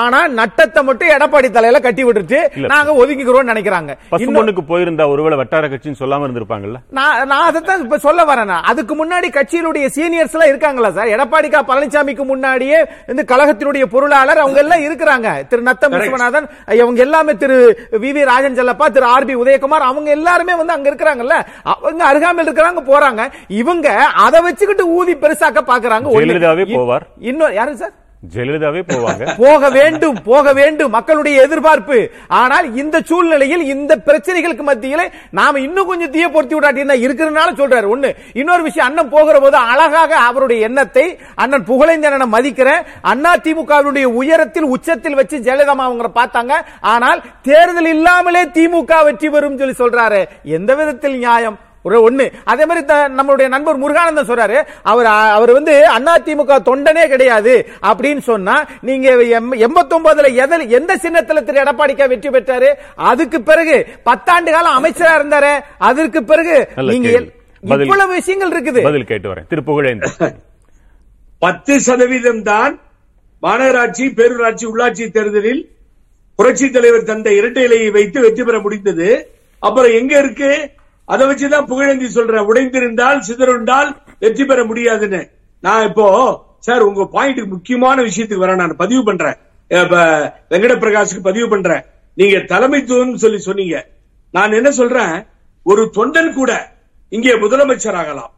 ஆனா நட்டத்தை மட்டும் எடப்பாடி தலையில கட்டி விட்டுட்டு நாங்க ஒதுங்கிக்கிறோம் நினைக்கிறாங்க. பசும்பொண்ணுக்கு போயிருந்தா ஒருவேளை வட்டார கட்சின்னு சொல்லாம இருந்திருப்பாங்கல்ல. நான் அதைத்தான் இப்ப சொல்ல வரேன். அதுக்கு முன்னாடி கட்சியினுடைய சீனியர்ஸ் எல்லாம் இருக்காங்களா சார்? எடப்பாடி கா பழனிசாமிக்கு முன்னாடியே இந்த கழகத்தினுடைய பொருளாளர் அவங்க எல்லாம் இருக்கிறாங்க. திரு நத்தம் விஸ்வநாதன் அவங்க எல்லாமே, Thiru V V Rajan Chellappa, Thiru R B Udhayakumar, அவங்க எல்லாருமே வந்து அங்க இருக்கிறாங்கல்ல. அவங்க அருகாமையில் இருக்கிறாங்க, போறாங்க. இவங்க அதை வச்சுக்கிட்டு ஊதி பெருசாக்க பாக்குறாங்க. இன்னொரு யாரு சார்? ஜெயலலிதாவே போவாங்க, போக வேண்டும், போக வேண்டும், மக்களுடைய எதிர்பார்ப்பு. ஆனால் இந்த சூழ்நிலையில் இந்த பிரச்சனைகளுக்கு மத்தியில நாம இன்னும் கொஞ்சம் தீய பொருத்தி விடாட்டினா இருக்கிறதுனால சொல்றாரு. ஒண்ணு இன்னொரு விஷயம், அண்ணன் போகிற போது அழகாக அவருடைய எண்ணத்தை அண்ணன் புகழேந்தனை மதிக்கிற அண்ணா திமுகவினுடைய உயரத்தில் உச்சத்தில் வச்சு ஜெயலலிதா அவங்க பார்த்தாங்க. ஆனால் தேர்தல் இல்லாமலே திமுக வெற்றி பெறும் சொல்லி சொல்றாரு. எந்த விதத்தில் நியாயம்? ஒண்ணு அதே மாதிரி நம்மளுடைய நண்பர் முருகானந்தம் சொல்றாரு, அவர் அவர் வந்து அதிமுக தொண்டனே கிடையாது அப்படின்னு சொன்னா, நீங்க எண்பத்தொன்பதுல எந்த சின்னத்தில் திரு எடப்பாடி வெற்றி பெற்றாரு? அதுக்கு பிறகு பத்தாண்டு காலம் அமைச்சரா இருந்தாரு. அதற்கு பிறகு நீங்க இவ்வளவு விஷயங்கள் இருக்குது. பதில் கேட்டு வரேன். திரு புகழேந்தி, பத்து சதவீதம் தான் மாநகராட்சி பேரூராட்சி உள்ளாட்சி தேர்தலில் புரட்சி தலைவர் தந்த இரட்டை இலையை வைத்து வெற்றி பெற முடிந்தது. அப்புறம் எங்க இருக்கு? அதை வச்சுதான் புகழேந்தி சொல்ற, உடைந்திருந்தால் சிதறுண்டால் வெற்றி பெற முடியாதுன்னு. நான் இப்போ சார் உங்க பாயிண்ட் முக்கியமான விஷயத்துக்கு வரேன். நான் பதிவு பண்றேன், வெங்கட பிரகாஷுக்கு பதிவு பண்றேன். நீங்க தலைமைத்துவம் சொல்லி சொன்னீங்க. நான் என்ன சொல்றேன், ஒரு தொண்டன் கூட இங்கே முதலமைச்சர் ஆகலாம்,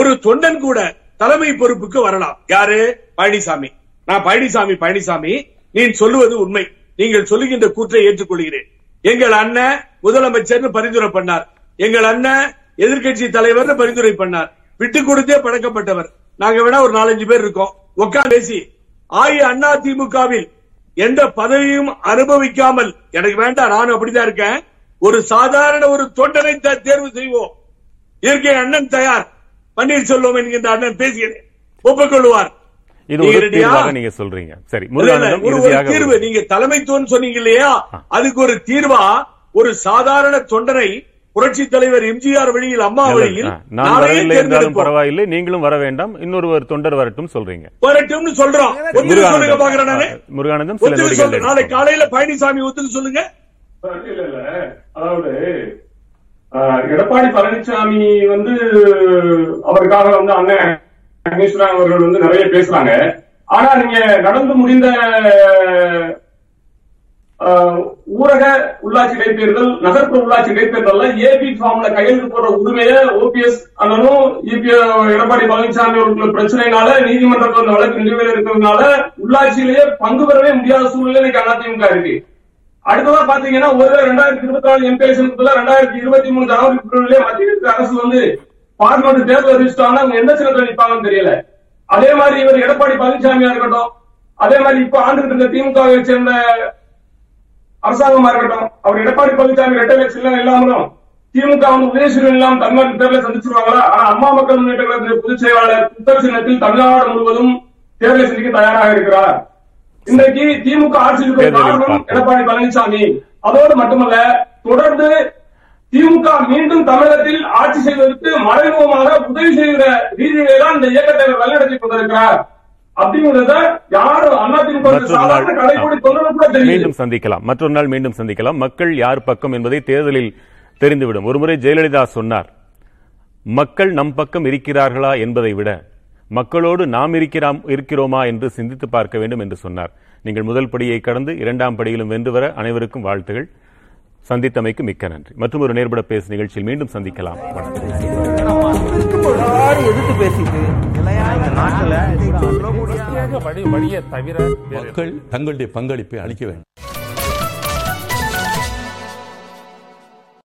ஒரு தொண்டன் கூட தலைமை பொறுப்புக்கு வரலாம். யாரு? பழனிசாமி. நான் பழனிசாமி பழனிசாமி நீ சொல்லுவது உண்மை, நீங்கள் சொல்லுகின்ற கூற்றை ஏற்றுக்கொள்கிறேன். எங்கள் அண்ணன் முதலமைச்சர் பரிந்துரை பண்ணார், எங்கள் அண்ணன் எதிர்கட்சி தலைவர் பரிந்துரை பண்ணார், விட்டு கொடுத்தே பழக்கப்பட்டவர். நாங்க வேணா ஒரு நாலஞ்சு பேர் இருக்கோம் உட்கார்ந்து பேசி, அஇஅதிமுகவில் எந்த பதவியும் அனுபவிக்காமல் எனக்கு வேண்டாம், நான் அப்படிதான் இருக்கேன், ஒரு சாதாரண ஒரு தொண்டனை தேர்வு செய்வோம். இயற்கை அண்ணன் தயார், பன்னீர்செல்வம் என்கின்ற அண்ணன் பேசுகிறேன், ஒப்புக்கொள்வார். நீங்க சொல்றீங்க சரி, ஒரு தீர்வு நீங்க தலைமைத்துவம் சொன்னீங்க இல்லையா, அதுக்கு ஒரு தீர்வா ஒரு சாதாரண தொண்டனை புரட்சி தலைவர் எம்ஜிஆர் வழியில் அம்மா வழியில் பரவாயில்லை, நீங்களும் வர வேண்டாம், இன்னொரு தொண்டர் வரட்டும் சொல்றீங்க. வரட்டும் சொல்றோம். முருகானந்தம் நாளை காலையில பழனிசாமி ஒத்துக்க சொல்லுங்க. அதாவது எடப்பாடி பழனிசாமி வந்து அவருக்காக வந்து அண்ணன் அக்னீஸ்வரன் அவர்கள் வந்து நிறைய பேசுறாங்க. ஆனா நீங்க நடந்து முடிந்த ஊரக உள்ளாட்சி இடைத்தேர்தல், நகர்ப்புற உள்ளாட்சி இடைத்தேர்தல்ல ஏபி ஃபார்ம்ல கையெழுத்து போடுற உரிமையை ஓபிஎஸ் அண்ணனும் எடப்பாடி பழனிசாமி அவர்களுடைய பிரச்சனையினால நீதிமன்றத்தில் அந்த வழக்கு நிலுவையில் இருக்கிறதுனால உள்ளாட்சியிலேயே பங்கு பெறவே முடியாத சூழ்நிலை இன்னைக்கு அதிமுக இருக்கு. அடுத்ததா பாத்தீங்கன்னா ஒரு ரெண்டாயிரத்தி இருபத்தி நாலு எம்பி எலெக்ஷனுக்குள்ள ரெண்டாயிரத்தி இருபத்தி மூணு ஜனவரி பிப்ரவரியிலே மத்திய அரசு வந்து பார்லிமெண்ட் தேர்தல் அறிவிச்சிட்டாங்கன்னா அவங்க எந்த சிலத்துல நிற்பாங்கன்னு தெரியல. அதே மாதிரி இவர் எடப்பாடி பழனிசாமியா இருக்கட்டும், அதே மாதிரி இப்ப ஆண்டு இருந்த திமுகவை சேர்ந்த அரசாங்கமா இருக்கட்டும், அவர் எடப்பாடி பழனிசாமி ரெட்டை எலெக்ஷன் இல்லாமலும் திமுக வந்து உதயசீரன் இல்லாமல் தமிழ்நாடு தேர்தலை சந்திச்சிருவாங்களா? ஆனா அம்மா மக்கள் முன்னேற்ற கழகத்தின் பொதுச் செயலாளர் புத்தர் சின்னத்தில் தமிழ்நாடு முழுவதும் தேர்தலை சந்திக்க தயாராக இருக்கிறார். இன்றைக்கு திமுக ஆட்சிக்கு காரணம் எடப்பாடி பழனிசாமி. அதோடு மட்டுமல்ல, தொடர்ந்து திமுக மீண்டும் தமிழகத்தில் ஆட்சி செய்வதற்கு மறைமுகமாக உதவி செய்கிற ரீதியில்தான் இந்த இயக்கத்தை வழிநடத்திக் கொண்டிருக்கிறார் அப்படிங்கிறத யாரும் அதிமுக மீண்டும் சந்திக்கலாம். மற்றொரு நாள் மீண்டும் சந்திக்கலாம். மக்கள் யார் பக்கம் என்பதை தேர்தலில் தெரிந்துவிடும். ஒருமுறை ஜெயலலிதா சொன்னார், மக்கள் நம் பக்கம் இருக்கிறார்களா என்பதை விட மக்களோடு நாம் இருக்கிறோமா என்று சிந்தித்து பார்க்க வேண்டும் என்று சொன்னார். நீங்கள் முதல் படியை கடந்து இரண்டாம் படியிலும் வென்று வர அனைவருக்கும் வாழ்த்துகள். சந்தித்தமைக்கு மிக்க நன்றி. மற்றும் ஒரு நேர்பட பேசு நிகழ்ச்சியில் மீண்டும் சந்திக்கலாம். மக்கள் தங்களுடைய பங்களிப்பை அளிக்க வேண்டும்.